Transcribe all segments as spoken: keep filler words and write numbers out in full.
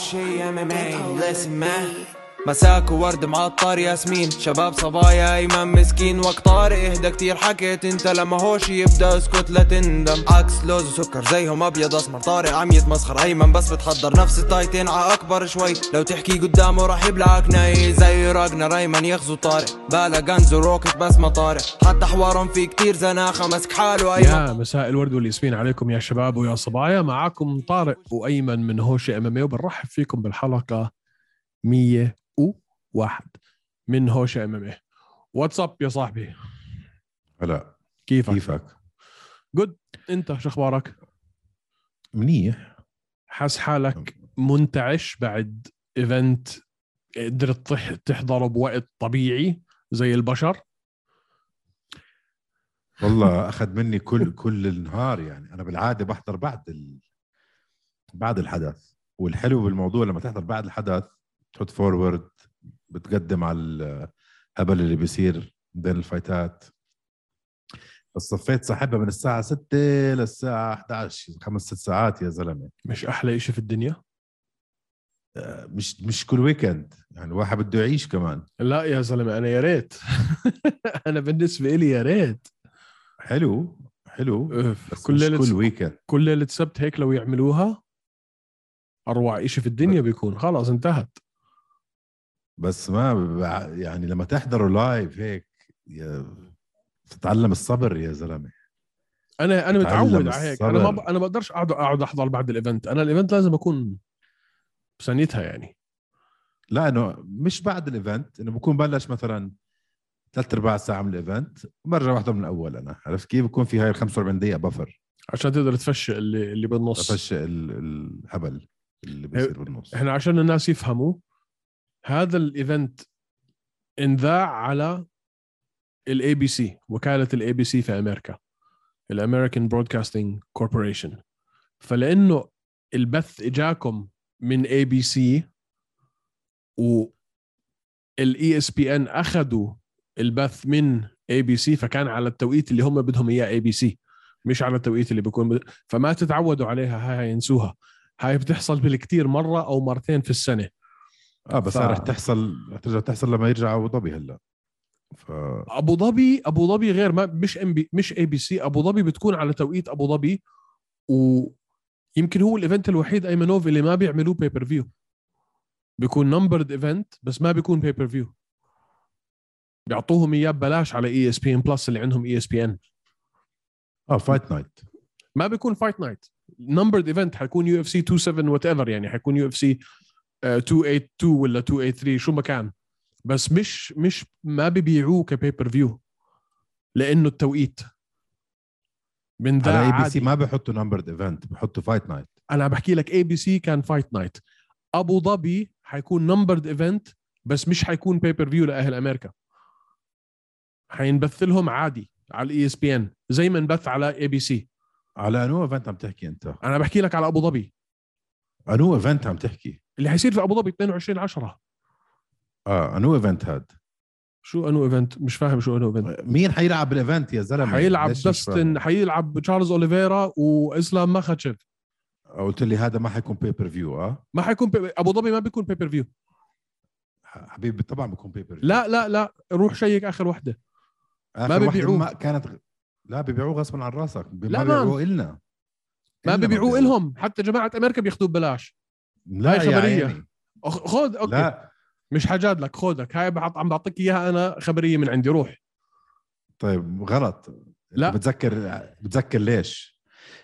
شي ام ام اي لسن مان. مساك وورد معطر ياسمين، شباب صبايا ايمن مسكين. وقت طارق اهدى كتير حكيت انت، لما هوش يبدا اسكت لا تندم. عكس لوز وسكر زيهم ابيض اسمر، طارق عم يتمسخر ايمن بس بتحضر نفس التايتين ع اكبر شوي. لو تحكي قدامه راح يبلعك ناي زي راجنر. ايمن يغزو طارق بالا غنز وروكت بس ما طارق، حتى حوارهم في كتير زناخه مسك حاله ايمن. يا مساء الورد والياسمين عليكم يا شباب ويا صبايا، معاكم طارق وايمن من هوش ام ام اي، وبنرحب فيكم بالحلقه مية وواحد من هوشة ام ام اي. واتساب يا صاحبي. هلا كيفك؟ كيفك؟ جود، انت شو اخبارك؟ منيح. حاس حالك منتعش بعد ايفنت قدرت تحضره بوقت طبيعي زي البشر؟ والله اخذ مني كل كل النهار، يعني انا بالعاده بحضر بعد ال... بعد الحدث، والحلو بالموضوع لما تحضر بعد الحدث تحط فورورد، بتقدم على الهبل اللي بيصير بين الفايتات. الصفيت صاحبها من الساعة ستة للساعة إحدى عشر، خمس ست ساعات يا زلمة. مش أحلى إشي في الدنيا؟ مش مش كل ويكند يعني، واحد بده يعيش كمان. لا يا زلمة أنا يا ريت. أنا بالنسبة إلي يا ريت. حلو حلو. كل ليلة ويكند، كل ليلة سبت هيك لو يعملوها أروع إشي في الدنيا بيكون. خلاص انتهت. بس ما يعني لما تحضروا لايف هيك تتعلم الصبر يا زلمه. انا انا متعود على هيك، انا ما ب... انا بقدرش اقعد اقعد احضر بعد الايفنت. انا الايفنت لازم اكون بسنيتها يعني. لا انه مش بعد الايفنت، انه بكون بلش مثلا ثلاث ارباع ساعه من الايفنت، برجع بحضر من الاول. انا عرفت كيف بكون في هاي خمسة وأربعين دقيقه بفر عشان تقدر تفشق اللي اللي بالنص، تفشق الهبل اللي بيصير بالنص. احنا عشان الناس يفهموا، هذا الإيفنت انذاع على ال إيه بي سي، وكالة ال إيه بي سي في أمريكا، الأمريكان برودكاستينج كوربوريشن. فلأنه البث إجاكم من إيه بي سي وال إي إس بي إن أخذوا البث من إيه بي سي، فكان على التوقيت اللي هم بدهم إياه إيه بي سي، مش على التوقيت اللي بيكون بد... فما تتعودوا عليها، هاي ينسوها. هاي بتحصل بالكتير مرة أو مرتين في السنة. اه بس ف... رح تحصل، رح ترجع تحصل لما يرجع ابو ظبي. هلا ف... ابو ظبي ابو ظبي غير، ما مش ام بي مش اي بي سي. ابو ظبي بتكون على توقيت ابو ظبي، ويمكن هو الايفنت الوحيد ايمنوف اللي ما بيعملوه بيبر فيو. بيكون نمبرد ايفنت بس ما بيكون بيبر فيو، بيعطوهم اياه ببلاش على اي اس بي ان بلس اللي عندهم اي اس بي ان. اه فايت نايت ما بيكون فايت نايت، نمبرد ايفنت. حيكون يو اف سي سبعة وعشرين وات ايفر، يعني حيكون يو اف سي مئتين وثمانية وثمانين ولا مئتين وثلاثة وثمانين شو مكان، بس مش مش ما بيبيعوه كبيبر فيو لانه التوقيت من ذا. على اي بي سي ما بحطوا نمبرد ايفنت، بحطوا فايت نايت. انا بحكي لك اي بي سي كان فايت نايت، ابو ظبي حيكون نمبرد ايفنت بس مش حيكون بيبر فيو لاهل امريكا. حينبث لهم عادي على الاي اس بي ان زي ما نبث على اي بي سي. على انو ايفنت عم تحكي انت؟ انا بحكي لك على ابو ظبي. انو ايفنت عم تحكي اللي حيصير في ابو ظبي اثنين وعشرين عشرة. اه انو ايفنت هاد. شو انو ايفنت؟ مش فاهم شو انو ايفنت. مين حيلعب بالايفنت يا زلمه؟ حيلعب داستن، حيلعب تشارلز اوليفيرا واسلام ماخاتشيف. قلت لي هذا ما حيكون بيبر فيو. اه ما حيكون بي... ابو ظبي ما بيكون بيبر فيو حبيبي. طبعا بيكون بيبر فيو. لا لا لا، روح شيك اخر وحده. آخر ما بيبيعوه كانت. لا بيبيعوه غصبا عن راسك. لا ما بيبيعوه لنا، ما بيبيعوه لهم. حتى جماعه امريكا بياخذوه ببلاش. لا هاي خبريه. خذ اوكي لا. مش حاجاد لك، خذك هاي بحط، عم بعطيك اياها انا خبريه من عندي. روح. طيب غلط. لا بتذكر بتذكر ليش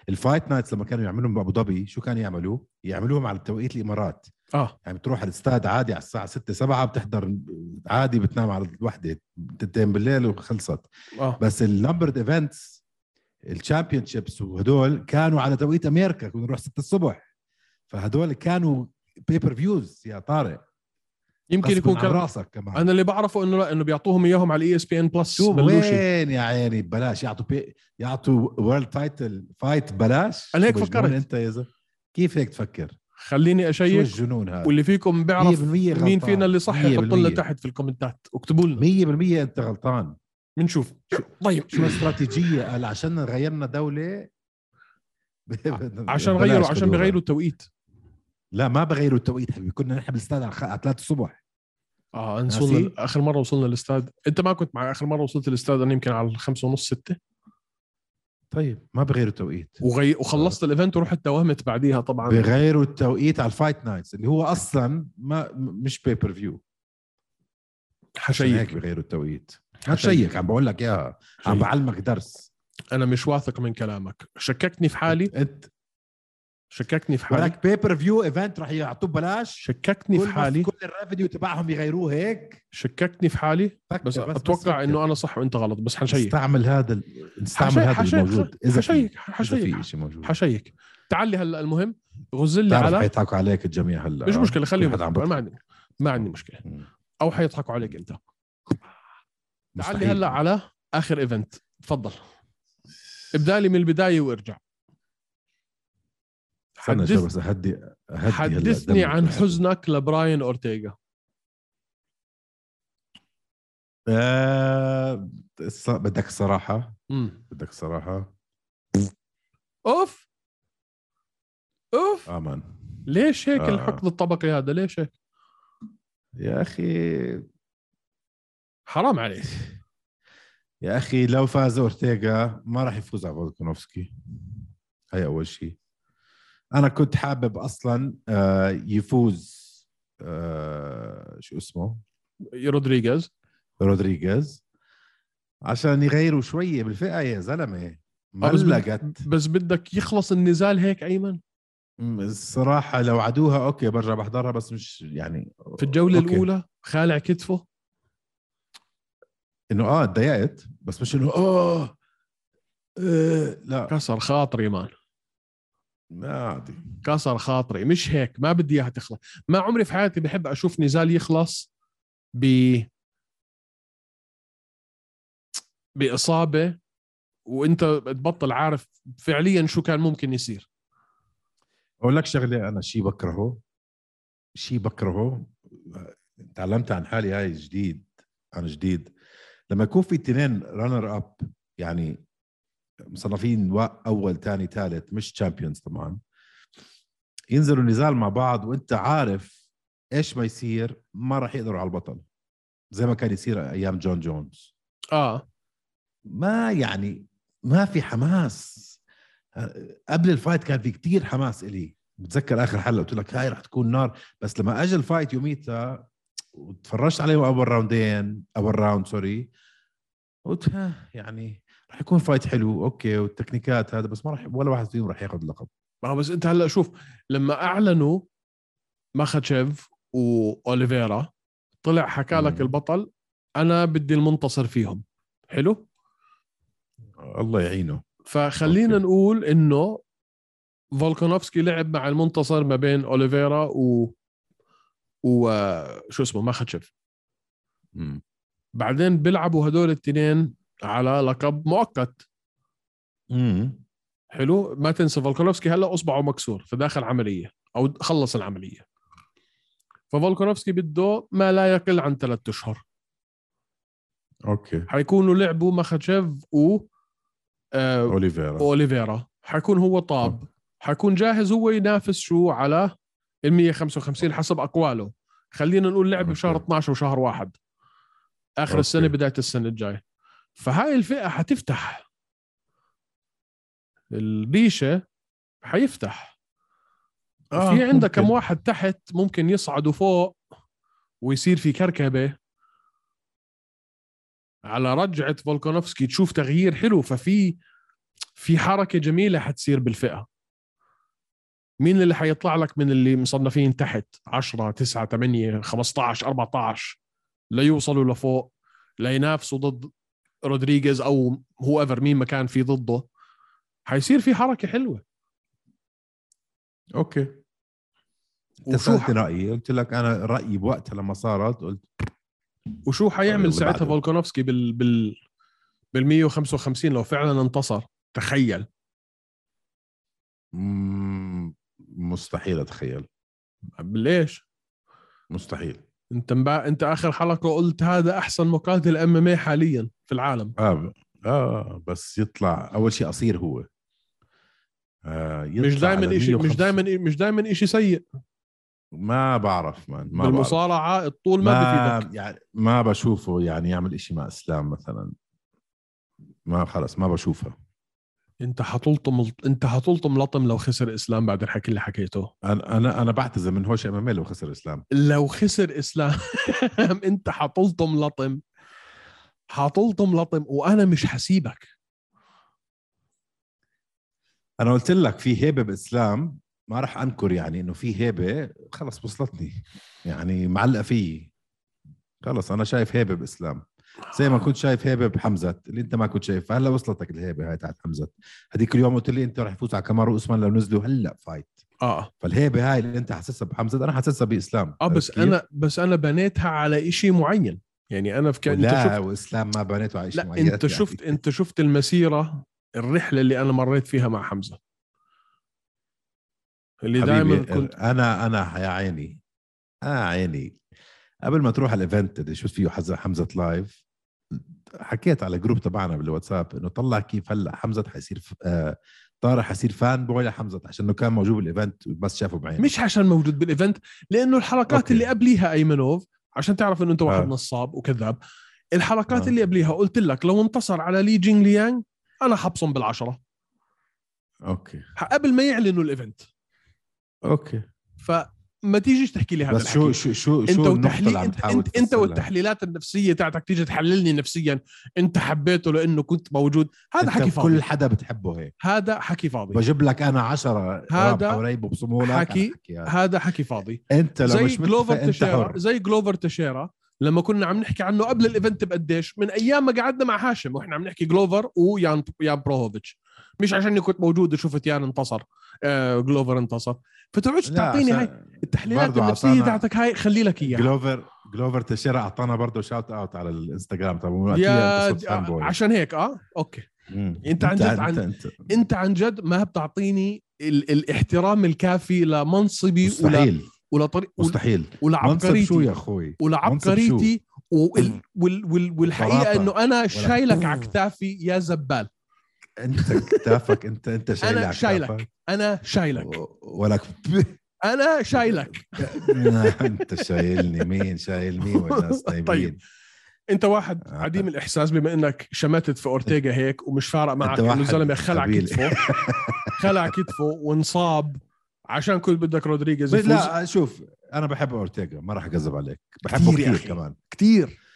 الفايت نايتس لما كانوا يعملوهم بابو ظبي شو كانوا يعملوه؟ يعملوهم على توقيت الامارات. اه يعني بتروح على الاستاد عادي على الساعه ستة سبعة، بتحضر عادي، بتنام على الوحده تنتين بالليل وخلصت. آه. بس النمبرد ايفنتس الشامبيونشيبس وهدول كانوا على توقيت امريكا، كنا نروح ستة الصبح. فهدول كانوا بيبر فيوز يا طارق. يمكن يكون كان راسك كمان. انا اللي بعرفه انه لا، انه بيعطوهم اياهم على الاي اس بي ان بلس. وين يا عيني ببلاش يعطوا بي... يعطوا وورلد تايتل فايت ببلاش. انا هيك فكرت. انت يا زلمه كيف هيك تفكر؟ خليني اشيك. الجنون هذا. واللي فيكم بيعرف مين فينا اللي صح يحطوا لنا تحت في الكومنتات، اكتبوا لنا. مية بالمية انت غلطان. بنشوف. طيب شو الاستراتيجيه؟ قال عشان غيرنا دوله. عشان غيروا، عشان بيغيروا التوقيت. لا ما بغيروا التوقيت حبيبي. كنا نحن بالاستاد على ثلاثة الصبح. اه انت وصلنا اخر مره وصلنا الاستاد انت ما كنت مع اخر مره وصلت الاستاد انا يمكن على خمسة ونص ستة. طيب ما بغيروا التوقيت وغي... وخلصت آه. الايفنت وروحت توهمت بعديها طبعا بغيروا التوقيت على الفايت نايتس اللي هو اصلا ما مش بيبر فيو. حشيك بغيروا التوقيت. حشيك عم بقول لك اياها عم بعلمك درس. انا مش واثق من كلامك. شككتني في حالي انت. شككتني في حالي ولك بيبر فيو ايفنت راح يعطوه ببلاش. شككتني في حالي كل الرافيديو تبعهم يغيروه هيك. شككتني في حالي بس, بس اتوقع بس انه انا صح وانت غلط بس حنشيك. استعمل هذا استعمل هذا الموجود. اذا حشيك حشيك حشيك تعالي هلا. المهم غزلي على حيضحكوا عليك الجميع هلا مش مشكله خليهم ما عندي ما عندي مشكله او حيضحكوا عليك انت. تعالي هلا على اخر ايفنت تفضل ابدالي من البدايه وارجع. حدث... أهدي... أهدي حدثني عن حزنك لبراين أورتيغا. آه... الص... بدك صراحة مم. بدك صراحة أوف أوف آمان. ليش هيك آه. الحقد الطبقي هذا ليش هيك يا أخي حرام عليك يا أخي. لو فاز أورتيغا ما راح يفوز على فولكانوفسكي. هاي أول شيء. أنا كنت حابب أصلاً يفوز شو اسمه رودريغيز رودريغيز عشان يغيروا شوية بالفئة يا زلمة. ملقت بس بدك يخلص النزال هيك أيمن. الصراحة لو عدوها أوكي برجع بحضرها بس مش يعني في الجولة أوكي. الأولى خالع كتفه إنه آه اتضايقت بس مش إنه آه, آه لا كسر خاطري مان نادي كسر خاطري مش هيك. ما بدي اياها تخلص. ما عمري في حياتي بحب اشوف نزال يخلص ب باصابه وانت تبطل عارف فعليا شو كان ممكن يصير. اقول لك شغله انا شيء بكرهه شيء بكرهه تعلمت عن حالي هاي جديد عن جديد. لما يكون في اثنين رانر اب يعني مصنفين أول تاني ثالث مش تشامبيونز طبعا ينزلوا نزال مع بعض وانت عارف ايش ما يصير ما راح يقدروا على البطل زي ما كان يصير أيام جون جونز. آه ما يعني ما في حماس. قبل الفايت كان في كتير حماس إلي. بتذكر آخر حلقة قلت لك هاي راح تكون نار بس لما أجل الفايت يوميتها وتفرجت عليهم أول راوندين أول راوند سوري قلت ها يعني راح يكون فايت حلو أوكي والتكنيكات هذا بس ما راح ولا واحد فيهم راح ياخذ اللقب. ما بس أنت هلا شوف لما أعلنوا ماخاتشيف وأوليفيرا طلع حكى لك البطل أنا بدي المنتصر فيهم. حلو الله يعينه. فخلينا أوكي. نقول إنه فولكانوفسكي لعب مع المنتصر ما بين أوليفيرا و وشو اسمه ماخاتشيف. بعدين بيلعبوا هدول التنين على لقب مؤقت. امم حلو. ما تنسى فولكانوفسكي هلا اصبعه مكسور فداخل عمليه او خلص العمليه. ففولكانوفسكي بده ما لا يقل عن ثلاثة اشهر. اوكي حيكونوا لعبوا ماخاتشيف و آه اوليفيرا اوليفيرا حيكون هو طاب حيكون جاهز هو ينافس شو على المية وخمسة وخمسين حسب اقواله. خلينا نقول لعب بشهر اثناشر وشهر واحد اخر أوكي. السنه بدايه السنه الجايه. فهاي الفئة حتفتح الريشة حيفتح آه في عندك كم واحد تحت ممكن يصعدوا فوق ويصير في كركبة على رجعة فولكانوفسكي تشوف تغيير حلو. ففي في حركة جميلة حتصير بالفئة. مين اللي حيطلع لك من اللي مصنفين تحت عشرة تسعة ثمانية خمسة عشر أربعة عشر ليوصلوا لفوق لينافسوا ضد رودريغيز أو هو أفر مين مكان في ضده. حيصير في حركة حلوة. أوكي تسألت رأيي قلت لك أنا رأيي بوقتها لما صارت قلت وشو حيعمل ساعتها فولكانوفسكي بال بال بالمية وخمسة وخمسين لو فعلا انتصر. تخيل م... مستحيل أتخيل. ليش مستحيل؟ انت مبع... انت اخر حلقه قلت هذا احسن مقاتل ام ام اي حاليا في العالم. اه اه بس يطلع اول شيء قصير هو آه مش دائما شيء مش دائما مش دائما شيء سيء. ما بعرف من ما بالمصارعة بعرف. الطول ما, ما بفيدك يعني، ما بشوفه يعني يعمل إشي مع إسلام مثلا، ما خلص ما بشوفها. انت حطلطم انت حطلطم لطم لو خسر اسلام بعد الحكي اللي حكيته. انا انا انا بعتذر من هوش امامي لو خسر اسلام، لو خسر اسلام انت حطلطم لطم حطلطم لطم وانا مش حسيبك. انا قلت لك في هيبه باسلام ما راح انكر، يعني انه في هيبه خلص وصلتني يعني معلقه فيي خلص. انا شايف هيبه باسلام زي ما كنت شايف هيبه بحمزات اللي انت ما كنت شايف. هلا وصلتك الهيبه هاي تاعت حمزات هذيك اليوم قلت لي انت راح يفوز على كامارو واسمان لو نزلوا هلا فايت. اه فالهيبه هاي اللي انت حاسسها بحمزات انا حاسسها باسلام. اه بس انا بس انا بنيتها على إشي معين يعني. انا في كان لا انت شفت واسلام ما بنيته على إشي معين. لا انت يعني. شفت انت شفت المسيره الرحله اللي انا مريت فيها مع حمزه اللي دائما كنت انا انا يا عيني اه عيني قبل ما تروح على الايفنت اللي شفت فيه حمزه لايف حكيت على جروب تبعنا بالواتساب انه طلع كيف هلا حمزه حيصير آه طارق حيصير فان بوي لحمزه عشانه كان موجود بالايفنت بس شافه بعينه، مش عشان موجود بالايفنت لانه الحركات أوكي. اللي قبليها ايمنوف عشان تعرف انه انت واحد آه. نصاب وكذاب. الحركات آه. اللي قبليها قلت لك لو انتصر على لي جينغليانغ انا حبصم بالعشرة اوكي قبل ما يعلنوا الايفنت اوكي. ف ما تيجيش تحكي لي هذا بس شو شو شو انت وتحليل انت, انت, انت والتحليلات النفسيه تاعتك تيجي تحللني نفسيا. انت حبيته لانه كنت موجود، هذا حكي فاضي. كل حدا بتحبه هيك، هذا حكي فاضي. بجيب لك انا عشرة هذا قريب بصمولك حكي، هذا حكي فاضي. انت لو مش جلوفر تشيرا زي جلوفر تشيرا لما كنا عم نحكي عنه قبل الايفنت بقديش من ايام ما قعدنا مع هاشم واحنا عم نحكي جلوفر ويان يان بروهوفيتش، مش عشاني كنت موجود وشفت يان انتصر آه جلوفر انتصر فتعودش تعطيني هاي التحليلات النفسيه تاعتك هاي خلي لك اياها. جلوفر جلوفر تشيرا اعطانا برضه شاوت اوت على الانستغرام طبعا يا عشان هيك اه اوكي. مم. انت عن جد عن... انت, انت. انت عن جد ما بتعطيني ال... الاحترام الكافي لمنصبي ولا ولا طريق مستحيل ولا عبقريتي شو يا اخوي ولا عبقريتي وال... وال... وال... والحقيقه انه انا شايلك على كتافي يا زبال. انت كتافك انت انت شايلك انا شايلك انا شايلك ولك انا شايلك انت شايلني مين شايل مين والناس طيبين. طيب انت واحد عديم الاحساس بما انك شمتت في اورتيغا هيك ومش فارق معك انه الزلمه خلع كتفه خلع كتفه وانصاب عشان كنت بدك رودريغيز يفوز. لا شوف انا بحب اورتيغا ما راح اكذب عليك بحبه كثير, كثير كمان كثير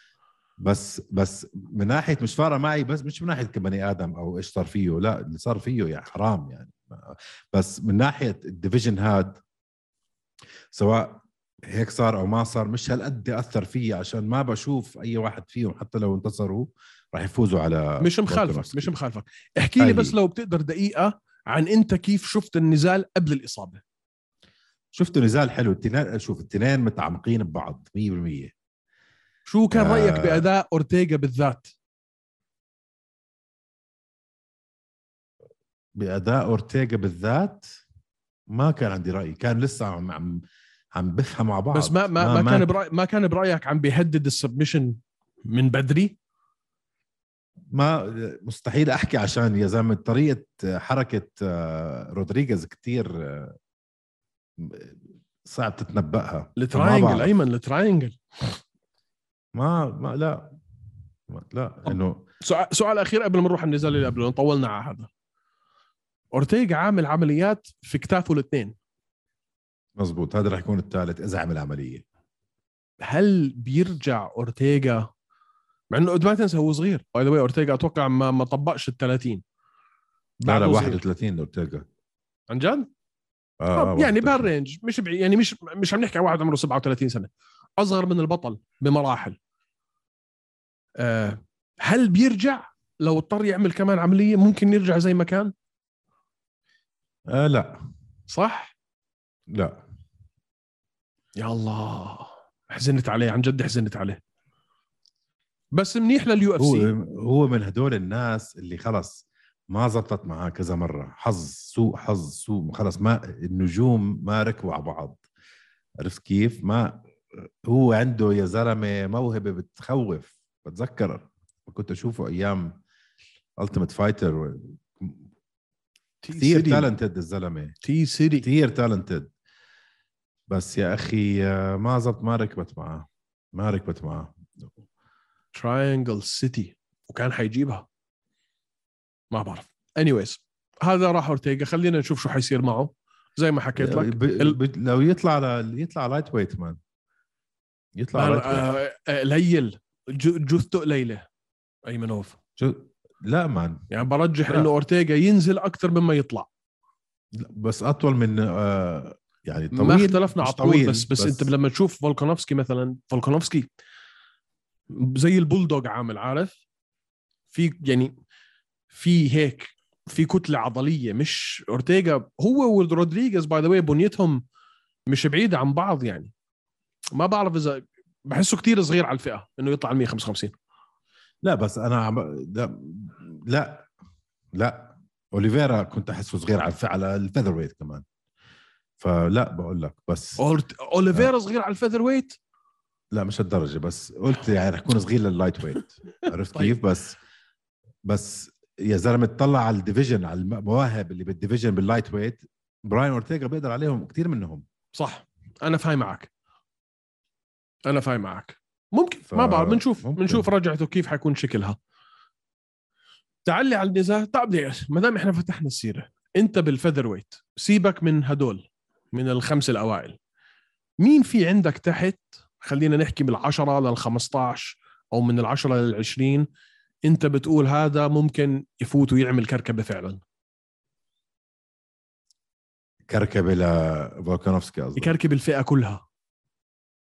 بس بس من ناحيه مش فارقه معي بس مش من ناحيه كبني ادم او ايش صار فيه لا اللي صار فيه يا حرام يعني. بس من ناحيه الديفيجن هاد سواء هيك صار او ما صار مش هالقد اثر فيه عشان ما بشوف اي واحد فيهم حتى لو انتصروا راح يفوزوا على مش مخالفك مش مخالفك. احكي لي بس لو بتقدر دقيقه عن انت كيف شفت النزال قبل الاصابه. شفت نزال حلو التنين، شوف التنين متعمقين ببعض مية بالمية. شو كان آه. رأيك بأداء أورتيغا بالذات؟ بأداء أورتيغا بالذات ما كان عندي رأي، كان لسه عم عم, عم بفهم مع بعض. بس ما ما, ما, ما كان برأي ما كان برأيك عم بيهدد السبمشن من بدري؟ ما مستحيل أحكي عشان يا زلمة طريقة حركة رودريغيز كتير صعب تتنبأها. التراينجل أيمن التراينجل ما ما لا ما لا انه سؤال, سؤال اخير قبل ما نروح النزال اللي قبله طولنا على هذا. اورتيغا عامل عمليات في كتافه الاثنين مزبوط، هذا راح يكون الثالث اذا عمل عمليه. هل بيرجع اورتيغا مع انه قد ما تنسى هو صغير باي ذا واي؟ اورتيغا اتوقع ما ما طبقش ال ثلاثين بعد واحد وثلاثين اورتيغا عن جد آه يعني بهالرينج مش بع... يعني مش مش عم نحكي عن واحد عمره سبعة وثلاثين سنه أصغر من البطل بمراحل. أه هل بيرجع لو اضطر يعمل كمان عملية ممكن يرجع زي ما كان؟ أه لا صح؟ لا يا الله حزنت عليه عن جد حزنت عليه. بس منيح لليو اف سي هو من هدول الناس اللي خلص ما زبطت معاه كذا مرة حظ سوء حظ سوء خلص ما النجوم ما ركبوا على بعض عرفت كيف؟ ما هو عنده يا زلمه موهبه بتخوف. بتذكر كنت اشوفه ايام التيمت فايتر كثير تالنتد الزلمه تي سيري كثير تالنتد بس يا أخي ما زبط، ما ركبت معه ما ركبت معه تراينجل سيتي وكان حيجيبها، ما بعرف. anyways هذا راح أورتيغا، خلينا نشوف شو حيصير معه. زي ما حكيت لك ب... ب... لو يطلع على... يطلع لايت ويت مان، يطلع بار... لايت ويت ليل جثته قليلة أيمنوف جو... لا مان يعني برجح لا. إنه أورتيغا ينزل أكتر مما يطلع، بس أطول من آه... يعني طويل. ما اختلفنا على الطول بس, بس بس أنت لما تشوف فولكانوفسكي مثلا، فولكانوفسكي زي البولدوغ عامل، عارف في يعني في هيك في كتلة عضلية. مش أورتيغا هو ورودريغيز باي ذا واي بنيتهم مش بعيدة عن بعض، يعني ما بعرف إذا بحسه كتير صغير على الفئة إنه يطلع مية وخمسة وخمسين. لا بس أنا عم... لا لا, لا. أوليفيرا كنت أحسه صغير على الفئة على الفيذر ويت كمان، فلا بقول لك بس أورت... أوليفيرا صغير على الفيذر ويت، لا مش الدرجة، بس قلت يعني رح يكون صغير لللايت ويت عرفت طيب. كيف بس بس يا زلمه تطلع على الديفيجن، على المواهب اللي بالديفيجن باللايت ويت، براين أورتيغا بيقدر عليهم كتير منهم. صح، انا فاهم معك انا فاهم معك ممكن ف... ما بعرف، بنشوف بنشوف رجعته كيف حيكون شكلها. تعلي على النزال. طب ليش ما دام احنا فتحنا السيره، انت بالفيذر ويت سيبك من هدول من الخمس الاوائل، مين في عندك تحت؟ خلينا نحكي من العشرة للخمستاعش او من العشرة للعشرين، انت بتقول هذا ممكن يفوت ويعمل كركبه فعلا، كركبه لفولكانوفسكي قصدي، يكركب الفئه كلها،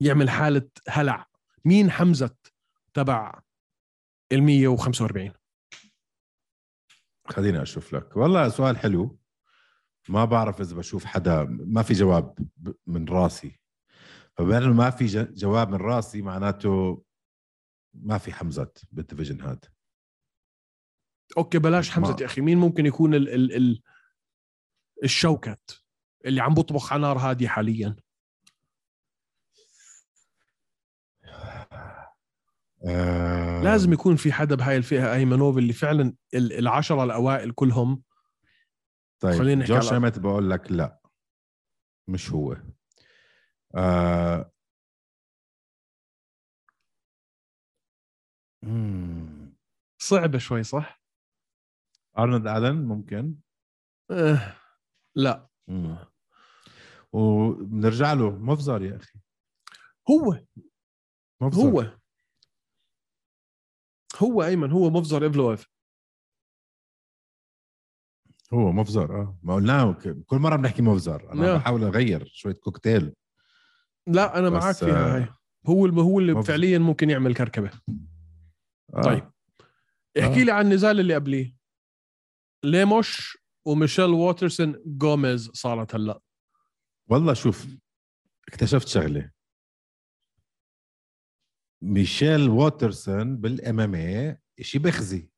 يعمل حاله هلع. مين حمزه تبع المية وخمسة وأربعين؟ خليني اشوف لك. والله سؤال حلو، ما بعرف اذا بشوف حدا، ما في جواب من راسي، فبما ما في جواب من راسي معناته ما في حمزة بالديفيجن هاد. اوكي بلاش حمزة يا اخي، مين ممكن يكون ال ال ال الشوكت اللي عم بطبخ على نار هادية حاليا؟ أه... لازم يكون في حدا بهاي الفئة ايمنوف اللي فعلا العشرة الاوائل كلهم. طيب جوش هيمت بقول لك لا مش هو. أه... امم صعبه شوي. صح، ارنولد الن ممكن أه لا مم. وبنرجع له مفزر يا اخي، هو مفزر. هو هو ايمن هو مفزر إيفلويف، هو مفزر. اه ما قلناه كل مره بنحكي مفزر، انا بحاول اغير شويه كوكتيل. لا انا معك فيها هاي، هو هو اللي مفزر. فعليا ممكن يعمل كركبه. آه. طيب احكي آه. لي عن النزال اللي قبليه، ليموش وميشيل واترسون غوميز صارت هلا. والله شوف اكتشفت شغله، ميشيل واترسون بالاماميه اشي بخزي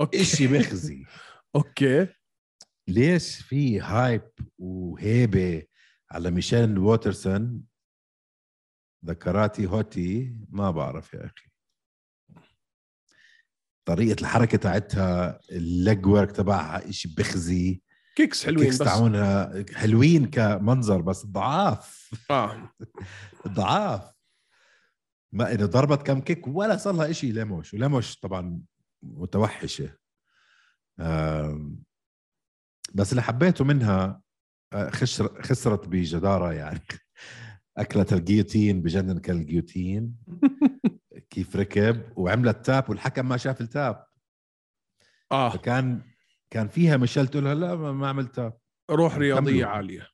اوكي اشي بخزي اوكي ليش في هايب وهيبه على ميشيل واترسون؟ ذكراتي هوتي ما بعرف يا أخي، طريقة الحركة تاعتها، اللج ورك تبعها إشي بخزي. كيكس حلوين، كيكس تعونها حلوين كمنظر بس ضعاف آه. ضعاف، ما إذا ضربت كم كيك ولا صلها إشي. ليموش وليموش طبعا متوحشة، بس اللي حبيته منها خسر خسرت بجدارة، يعني أكلت الجيوتين بجنن كالجيوتين كيف ركب وعملت تاب والحكم ما شاف التاب. آه. فكان كان فيها ميشيل تقولها لا ما عملت تاب. روح رياضية عالية،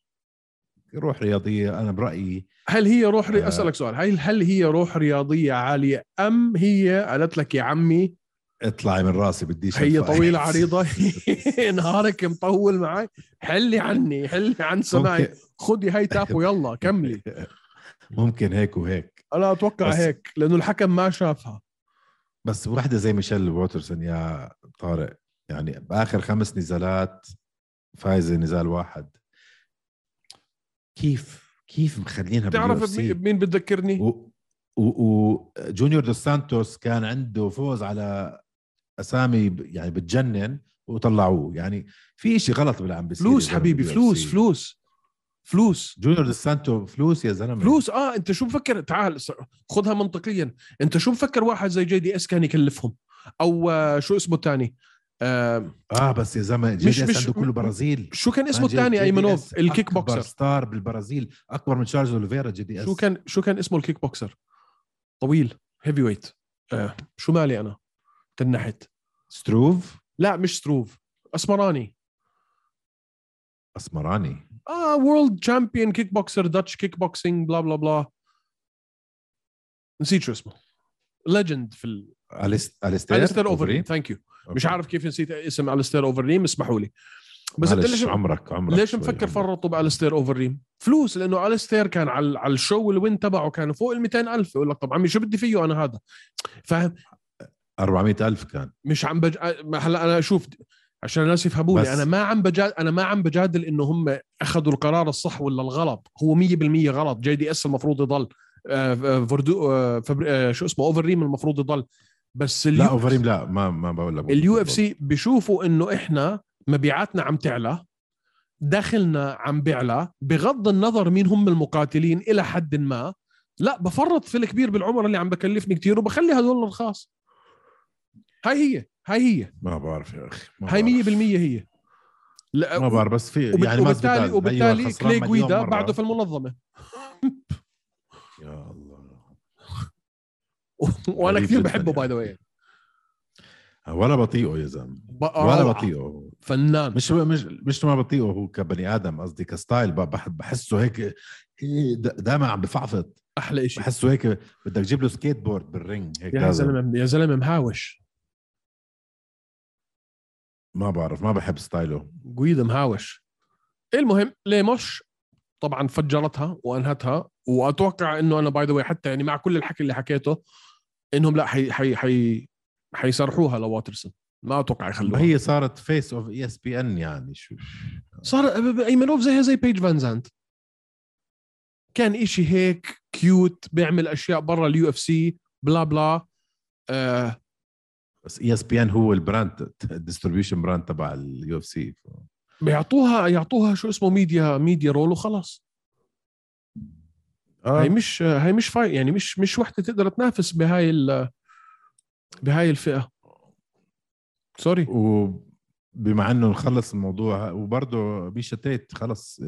روح رياضية. أنا برأيي هل هي روح ري... أسألك سؤال، هل هل هي روح رياضية عالية أم هي قالت لك يا عمي اطلعي من راسي بديش؟ هي طويلة عريضة نهارك مطول معي، حلي عني حلي عن سماعي، خدي هاي تاب ويلا كملي. ممكن هيك وهيك، أنا أتوقع هيك لأنه الحكم ما شافها. بس واحدة زي ميشيل واترسون يا طارق، يعني بآخر خمس نزالات فايزة نزال واحد، كيف كيف مخلينها؟ تعرف مين بتذكرني؟ و... وجونيور و... دوس سانتوس كان عنده فوز على أسامي يعني بتجنن، وطلعوه. يعني في إشي غلط باللي عم بيصير. فلوس حبيبي، فلوس فلوس فلوس. جونيور دوس سانتو فلوس يا زلمه، فلوس. اه انت شو مفكر؟ تعال خذها منطقيا، انت شو مفكر واحد زي جي دي اس كان يكلفهم؟ او شو اسمه الثاني؟ آه, اه بس يا زلمه جي دي اس عنده كله برازيل. شو كان اسمه الثاني؟ ايمنوف الكيك بوكسر، اكبر ستار بالبرازيل، اكبر من تشارلز اوليفيرا. جي دي اس شو كان شو كان اسمه الكيك بوكسر؟ طويل، هيفي ويت. آه. شو مالي انا تنحت. ستروف؟ لا مش ستروف، اسمراني اسمراني اه وورلد تشامبيون كيك بوكسر، داتش كيك بوكسينج، بلا بلا بلا، نسيت شو اسمه. ليجند في ال... أليستير أليستير أوفريم. ثانك يو. مش عارف كيف نسيت اسم أليستير أوفريم، اسمحوا لي. بس انت ليش عمرك عمرك ليش مفكر فرطوا بأليستير أوفريم؟ فلوس، لانه أليستير كان على على الشو الوين تبعه كان فوق ال مئتين ألف. يقول لك طب عمي شو بدي فيه انا هذا، فاهم؟ أربعمئة ألف كان. مش عم بج... هلا انا اشوف عشان الناس يفهموني، انا ما عم بجادل، انا ما عم بجادل انه هم اخذوا القرار الصح ولا الغلط. هو مية بالمية غلط. جي دي اس المفروض يضل، آه فردو آه فبر... آه شو اسمه اوفريم المفروض يضل. بس لا اوفريم لا، ما ما بقول لك. اليو اف سي بيشوفوا انه احنا مبيعاتنا عم تعلى، دخلنا عم بيعلى، بغض النظر مين هم المقاتلين الى حد ما. لا بفرط في الكبير بالعمر اللي عم بكلفني كتير وبخلي هذول الخاص. هاي هي هاي هي ما بعرف يا اخي، هاي مية بالمية هي. لا ما بعرف، بس في يعني وبالتالي وبالتالي كلي جويدا بعده في المنظمة. يا الله. وانا كثير بحبه باي ذا واي. ولا بطيئه يا زلمه، ولا بطيئه فنان. مش مش مش ما بطيئه هو كبني ادم، قصدي كستايل. بحسه هيك دائما عم بفعفط. احلى شيء بحسه هيك بدك تجيب له سكيت بورد بالرينج هيك. يا زلمه يا زلمه مهاوش. ما بعرف، ما بحب ستايله. قويد مهاوش. المهم ليموش طبعا فجرتها وانهتها، واتوقع انه انا باي ذا واي حتى يعني مع كل الحكي اللي حكيته انهم لا حي حي حي حيصرحوها لواترسون. ما اتوقع يخلوها. هي صارت فيس اوف اي اس بي ان يعني. شو صار ايمنوف زيها زي بيج فان زانت، كان اشي هيك كيوت بيعمل اشياء برا اليو اف سي بلا بلا. آه بس إي إس بي إن هو البراند، الديستريبيوشن براند تبع اليو اف سي. بيعطوها يعطوها شو اسمه ميديا ميديا رول وخلاص. آه. هاي مش هاي مش فاي يعني، مش مش وحده تقدر تنافس بهاي ال بهاي الفئه. سوري. وبما انه نخلص الموضوع، وبرضه بيشتيت خلص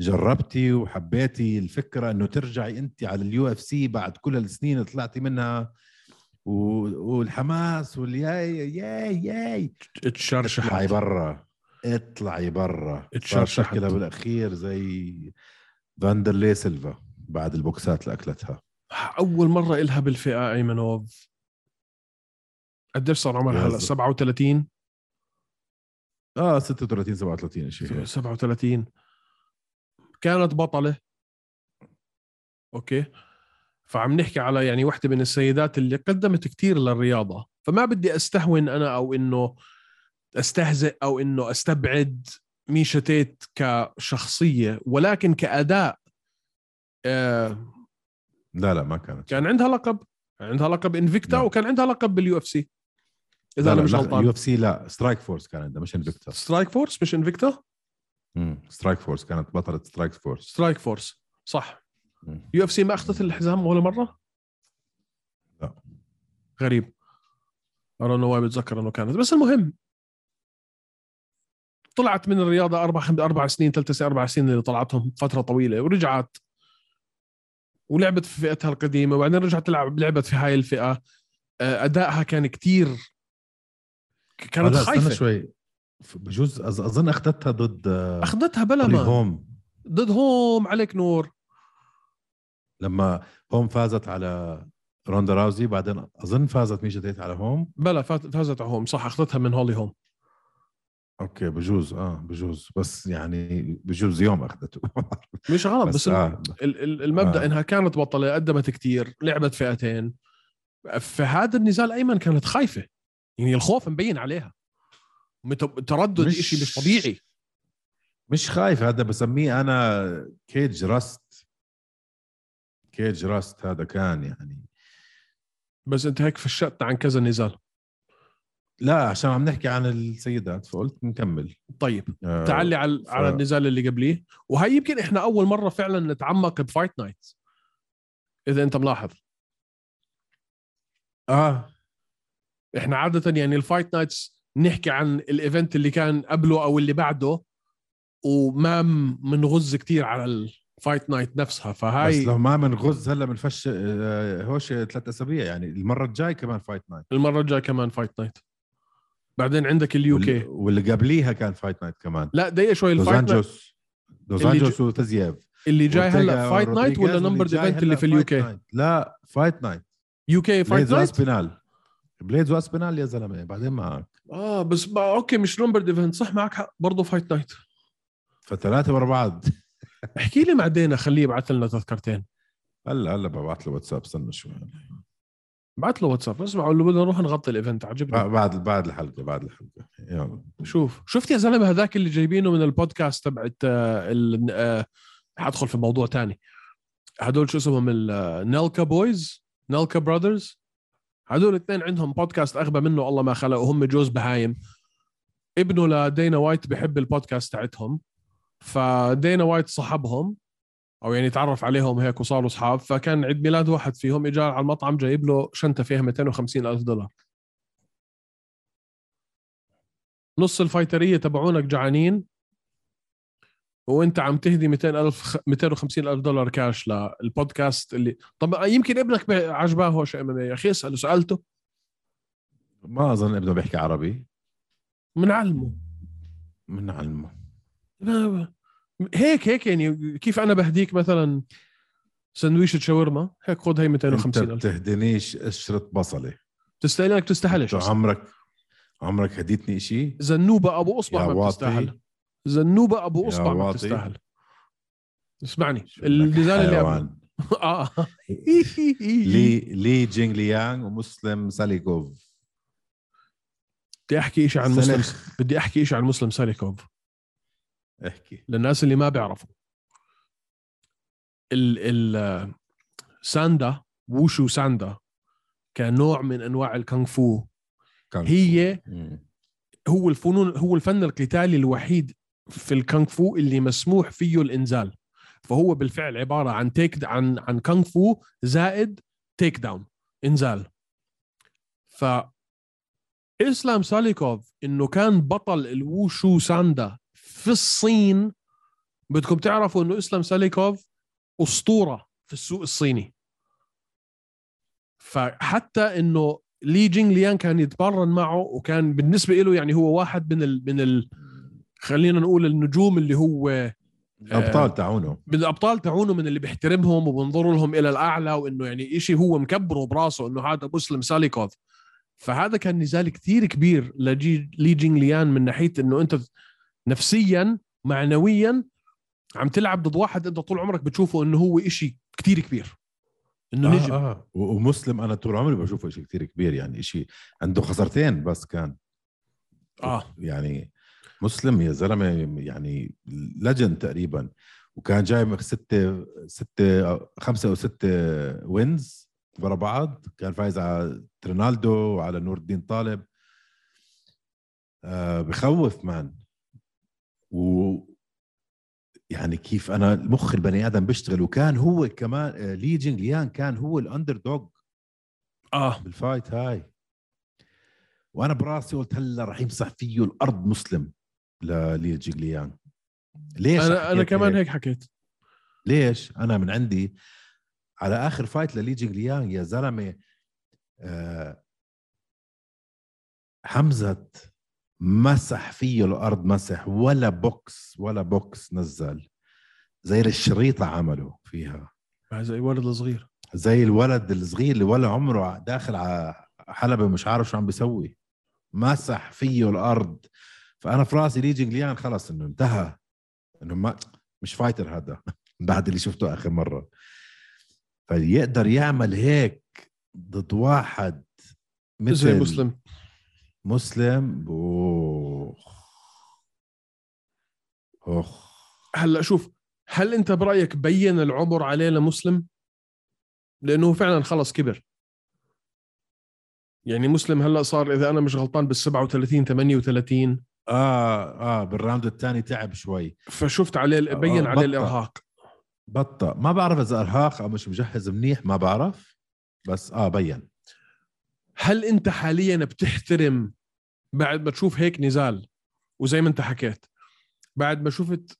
جربتي وحبيتي الفكره انه ترجعي انت على اليو اف سي بعد كل السنين طلعتي منها، والحماس والياي ياي ياي تشرشح. اطلعي برا، اطلعي برا. تشرشح كده بالاخير زي فاندرلي سيلفا بعد البوكسات اللي اكلتها. اول مره إلها بالفئه ايمنوف. قديش صار عمرها هلا؟ سبعة وثلاثين. اه ستة وثلاثين سبعة وثلاثين شيء. سبعة وثلاثين كانت بطله. اوكي، فعم نحكي على يعني واحدة من السيدات اللي قدمت كتير للرياضة. فما بدي أستهون أنا أو إنه أستهزئ أو إنه أستبعد ميشا تيت كشخصية، ولكن كأداء آه لا لا ما كانت. كان عندها لقب، عندها لقب إنفيكتا، وكان عندها لقب باليو اف سي إذا لا أنا مش غلطان. يو اف سي لا، سترايك فورس كان عندها، مش إنفيكتا. سترايك فورس مش إنفيكتا. امم سترايك فورس كانت بطلة. سترايك فورس سترايك فورس صح. يو اف سي ما اخذت الحزام ولا مره. لا غريب، انا نواه بتذكر انه كانت. بس المهم طلعت من الرياضه اربع خمس اربع سنين ثلاث اربع سنين اللي طلعتهم فتره طويله، ورجعت ولعبت في فئتها القديمه، وبعدين رجعت تلعب، لعبت في هاي الفئه. ادائها كان كتير، كانت خايفه شوي. بجوز اظن اخذتها ضد اخذتها بلما ضد هوم. عليك نور. لما هوم فازت على روندا راوزي، بعدين أظن فازت ميشا تيت على هوم. بلا فازت على هوم صح، أخذتها من هولي هوم. أوكي بجوز آه بجوز، بس يعني بجوز يوم أخذته. مش غلط، بس, بس آه. المبدأ آه. إنها كانت بطلة، قدمت كتير، لعبت فئتين. في هذا النزال أيمن كانت خايفة، يعني الخوف مبين عليها، تردد مش... إشي مش طبيعي. مش خايف، هذا بسميه أنا كيج راست. كيج راست هذا كان يعني. بس انت هيك فشتت عن كذا نزال. لا عشان عم نحكي عن السيدات فقلت نكمل. طيب آه تعالي على ف... على النزال اللي قبليه، وهي يمكن احنا اول مره فعلا نتعمق بفايت نايت اذا انت ملاحظ. اه احنا عاده يعني الفايت نايتس نحكي عن الايفنت اللي كان قبله او اللي بعده وما منغز كتير على الفايت نايت نفسها. فهاي بس لو ما منغز هلا بنفش هوش ثلاث اسابيع يعني. المره الجاي كمان فايت نايت، المره الجاي كمان فايت نايت، بعدين عندك اليو كي واللي قبليها كان فايت نايت كمان. لا دقيقه شوي، الفايت نايت دوس انجلوس وتزييف اللي جاي هلا فايت نايت ولا نمبر ايفنت اللي في اليو كي؟ لا فايت نايت يو كي فايت نايت اسبينال بليدز واسبينال يا زلمه بعدين معك. اه بس بقى اوكي مش نمبر ايفنت صح، معك حق برضه فايت نايت، فثلاثه ورا بعض. احكي لي بعدين خليه يبعث لنا تذكرتين. هلا هلا ببعث له واتساب، استنى شوي بعت له واتساب. اسمع اللي بدنا نروح نغطي الايفنت عجبني بعد بعد الحلقه بعد الحلقه يلا. شوف شفت يا زلمه هذاك اللي جايبينه من البودكاست تبعت ال... هدخل في موضوع تاني. هدول شو اسمهم النالكا بويز، نالكا برادرز، هدول الاثنين عندهم بودكاست اغبى منه الله ما خلقه. هم جوز بهايم، ابنه لدينا وايت بحب البودكاست تاعتهم، فدينا وايت صاحبهم او يعني تعرف عليهم هيك وصاروا اصحاب. فكان عيد ميلاد واحد فيهم اجى على المطعم جايب له شنطه فيها مئتين وخمسين ألف دولار. نص الفايتريه تبعونك جعانين وانت عم تهدي مئتين ألف مئتين وخمسين ألف دولار كاش للبودكاست اللي طب يمكن ابنك عجباه هوش ام ام اي. يا اخي اساله، سالته ما اظن ابنه بيحكي عربي. من علمه من علمه لا هيك هيك يعني كيف انا بهديك مثلا سندويشة شاورما هيك خد هي مئتين وخمسين ألف. انت بتهدينيش قشرة بصلة تستاهلك تستاهلش. عمرك عمرك هديتني شيء. زنوبة ابو اصبع ما بتستاهل، زنوبة ابو اصبع ما بتستاهل. اسمعني النزال اللي قبل اه لي لي جينغليانغ ومسلم ساليكوف. بدي احكي شيء عن مسلم، بدي احكي شيء عن مسلم ساليكوف احكي للناس اللي ما بيعرفوا. ال ال ساندا ووشو ساندا كنوع من انواع الكونغ فو، هي هو الفنون هو الفن القتالي الوحيد في الكونغ فو اللي مسموح فيه الانزال. فهو بالفعل عباره عن تيك عن عن كونغ فو زائد تيك داون انزال. ف اسلام ساليكوف انه كان بطل الووشو ساندا في الصين. بدكم تعرفوا انه اسلام ساليكوف اسطوره في السوق الصيني. فحتى انه لي جينغليان كان يتمرن معه وكان بالنسبه له يعني هو واحد من ال من ال خلينا نقول النجوم اللي هو الابطال تاعونه، بالابطال تاعونه من اللي بيحترمهم وبنظروا لهم الى الاعلى، وانه يعني شيء هو مكبره براسه انه هذا مسلم ساليكوف. فهذا كان نزال كثير كبير للي جينغليان من ناحيه انه انت نفسياً معنوياً عم تلعب ضد واحد أنت طول عمرك بتشوفه إنه هو إشي كتير كبير إنه آه نجم. آه. ومسلم أنا طول عمري بشوفه إشي كتير كبير يعني إشي. عنده خسرتين بس كان آه يعني مسلم يا زلمة يعني لجن تقريباً، وكان جاي ستة ستة خمسة أو ستة وينز ورا بعض. كان فايز على ترينالدو وعلى نور الدين طالب. آه بخوف مان. و يعني كيف أنا المخ البني آدم بيشتغل. وكان هو كمان لي جينغليان كان هو الأندر دوغ آه بالفايت هاي. وأنا براسي قلت هلا رح يمسح فيه الأرض مسلم للي جينغليان. ليش أنا أنا كمان هيك حكيت؟ ليش أنا من عندي على آخر فايت للي جينغليان يا زلمة آه حمزة مسح فيه الأرض مسح. ولا بوكس ولا بوكس نزل زي الشريطة عمله فيها زي الولد الصغير زي الولد الصغير اللي ولا عمره داخل على حلبة مش عارف شو عم بيسوي. مسح فيه الأرض. فأنا في راسي لي جينغليان خلاص إنه انتهى، إنه ما مش فايتر هذا بعد اللي شفته آخر مرة. فيقدر يعمل هيك ضد واحد مثل زي مسلم مسلم بوخ أخ. هلأ شوف، هل أنت برأيك بين العمر عليه لمسلم؟ لأنه فعلا خلص كبر. يعني مسلم هلأ صار إذا أنا مش غلطان بالسبعة وثلاثين ثمانية وثلاثين آه آه بالراوند الثاني تعب شوي، فشفت عليه بين آه عليه الإرهاق، بطأ ما بعرف إذا إرهاق أو مش مجهز منيح ما بعرف، بس آه بين. هل أنت حاليا بتحترم بعد ما تشوف هيك نزال وزي ما أنت حكيت بعد ما شفت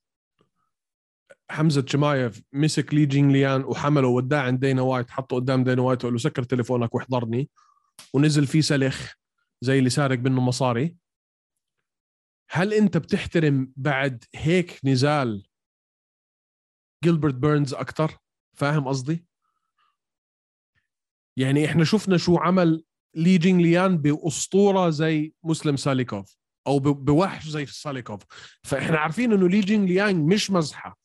حمزة شمايف مسك لي جينغليان وحمله وداه عند دينا وايت، حطه قدام دينا وايت وقال له سكر تليفونك واحضرني، ونزل فيه سلخ زي اللي سارق منه مصاري. هل أنت بتحترم بعد هيك نزال جيلبرت بيرنز أكتر؟ فاهم قصدي؟ يعني إحنا شفنا شو عمل لي جينغليان بأسطورة زي مسلم ساليكوف أو بوحش زي ساليكوف، فإحنا عارفين إنه لي جينغليان مش مزحة،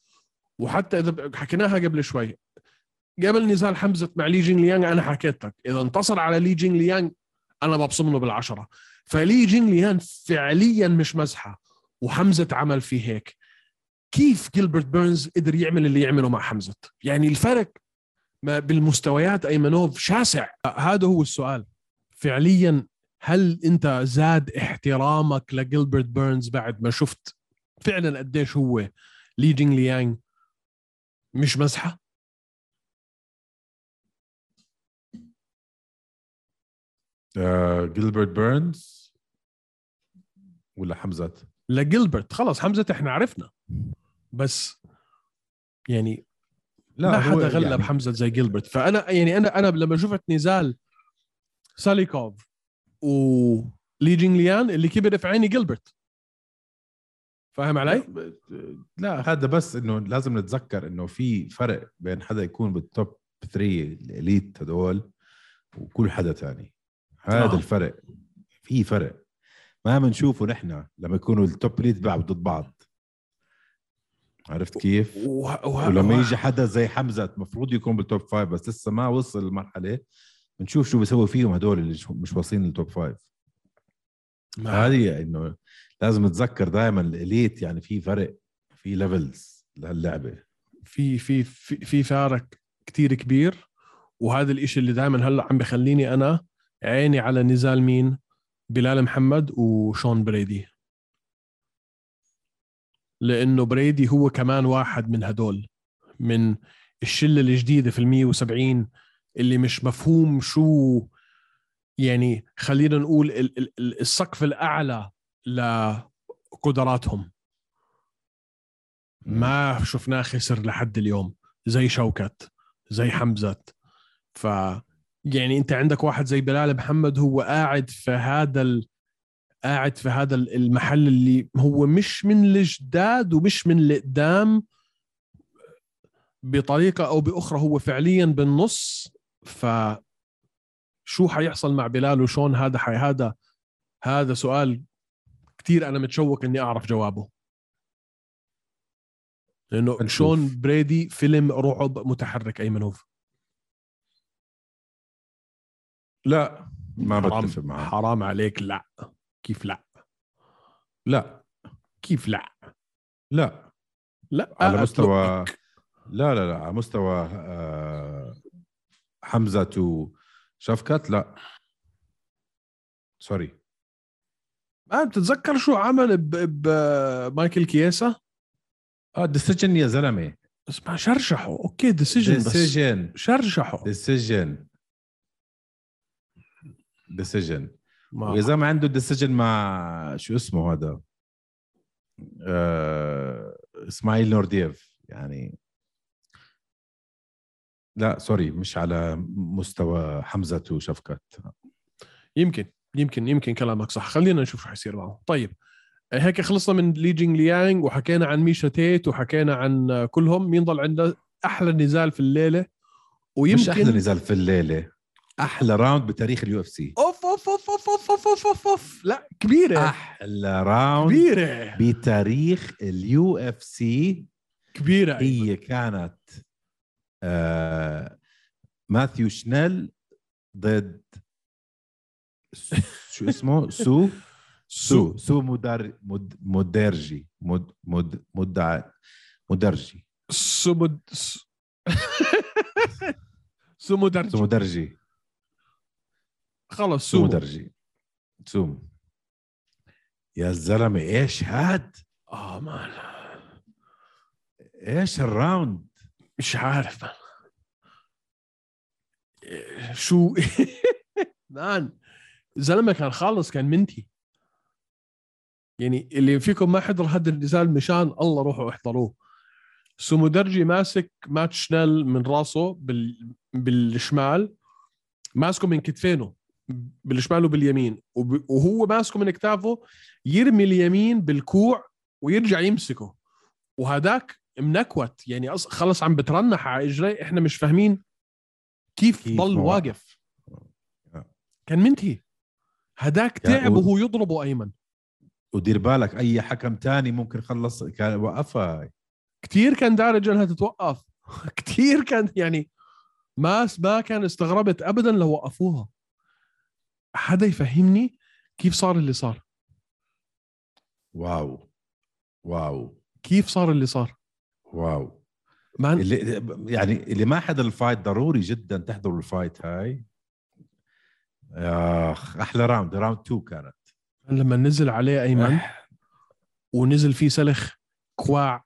وحتى إذا حكيناها قبل شوي قبل نزال حمزة مع لي جينغليان أنا حكيتك إذا انتصر على لي جينغليان أنا ببصم له بالعشرة. فلي جينغليان فعليا مش مزحة وحمزة عمل فيه هيك. كيف جيلبرت بيرنز قدر يعمل اللي يعمله مع حمزة؟ يعني الفرق ما بالمستويات أيمنوف شاسع. هذا هو السؤال فعليا، هل أنت زاد احترامك لجيلبرت بيرنز بعد ما شفت فعلا قديش هو لي جينغليان مش مزحة؟ آه، جيلبرت بيرنز ولا حمزة؟ لا جيلبرت خلاص، حمزة احنا عرفنا، بس يعني لا ما حدا غلب يعني حمزة زي جيلبرت. فأنا يعني أنا أنا لما شفت نزال ساليكوف ولي جينغليان اللي كبر في عيني جيلبرت، فاهم علي؟ لا, لا هذا بس إنه لازم نتذكر إنه في فرق بين حدا يكون بالتوب ثري الإليت هدول وكل حدا تاني. هذا الفرق، في فرق ما بنشوفه نحن لما يكونوا التوب ليت بيلعبوا ضد بعض، عرفت كيف؟ و... و... ولما و... يجي حدا زي حمزة مفروض يكون بالتوب فايف بس لسه ما وصل المرحلة، بنشوف شو بيسوي فيهم هدول اللي مش واصلين للتوب فايف. هذه إنه لازم نتذكر دائما الإليت يعني في فرق، في ليفلز لهاللعبة، في في في في فارق كتير كبير. وهذا الإشي اللي دائما هلا عم بخليني أنا عيني على نزال مين؟ بلال محمد وشون بريدي، لأنه بريدي هو كمان واحد من هدول من الشلة الجديدة في المية وسبعين اللي مش مفهوم شو يعني، خلينا نقول السقف الأعلى لقدراتهم ما شفناه خسر لحد اليوم زي شوكت زي حمزة. ف يعني أنت عندك واحد زي بلال محمد هو قاعد في هذا ال... قاعد في هذا المحل اللي هو مش من الجداد ومش من القدام بطريقة أو بأخرى، هو فعليا بالنص. فشو حيحصل مع بلال وشون؟ هذا حي هذا هذا سؤال كتير أنا متشوق إني أعرف جوابه، لأنه شون بريدي فيلم رعب متحرك أيمنوف. لا ما بتفق معه، حرام عليك. لا كيف لا؟ لا كيف لا؟ لا لا على مستوى لا لا لا على مستوى حمزة وشفكات لا سوري. ما بتتذكر شو عمل بمايكل كياسا؟ اه ديسيجن يا زلمة، اسمع شرشحه. اوكي ديسيجن ديسيجن شرشحه ديسيجن ديسيجن وإذا ما عنده ديسيجن مع شو اسمه هذا آه... اسماعيل نوردييف يعني لا سوري مش على مستوى حمزة وشفكات. يمكن يمكن يمكن كلامك صح، خلينا نشوف شو حيصير معه. طيب هيك خلصنا من لي جينغليانغ وحكينا عن ميشا تيت وحكينا عن كلهم. مين ضل عندنا أحلى نزال في الليلة؟ ويمكن مش أحلى نزال في الليلة، أحلى راوند بتاريخ اليو اف سي. أوف أوف أوف أوف أوف أوف أوف أوف لا كبيرة، أحلى راوند كبيرة بتاريخ اليو اف سي كبيرة. هي كانت آه ماثيو شنل ضد شو اسمه سو سو سو مودار مود موديرجي مود مود مود موديرجي سو مود سو موديرجي خلص سو مدرجي سوم يا الزلمه. ايش هاد اه مان، ايش الراوند؟ مش عارف مان شو مان. الزلمه كان خالص، كان منتي يعني. اللي فيكم ما حضر هذا النزال مشان الله روحوا احضروه. سو مدرجي ماسك مات شنل من راسه بال... بالشمال، ماسكه من كتفينه بالشمال وباليمين، وب... وهو ماسكه من اكتافه، يرمي اليمين بالكوع ويرجع يمسكه، وهداك منكوت يعني أص... خلص عم بترنح على اجري. احنا مش فاهمين كيف ضل واقف، كان منتهي. هداك تعب وهو يضربه ايمن. ودير بالك اي حكم تاني ممكن خلص كان وقفها كتير، كان دارج انها تتوقف كتير. كان يعني ما ما كان استغربت ابدا لو وقفوها. حدا يفهمني كيف صار اللي صار؟ واو واو، كيف صار اللي صار؟ واو مان. اللي يعني اللي ما حضر الفايت ضروري جدا تحضروا الفايت هاي. اخ احلى راوند، راوند اثنين كانت لما نزل عليه ايمن ونزل فيه سلخ كواع،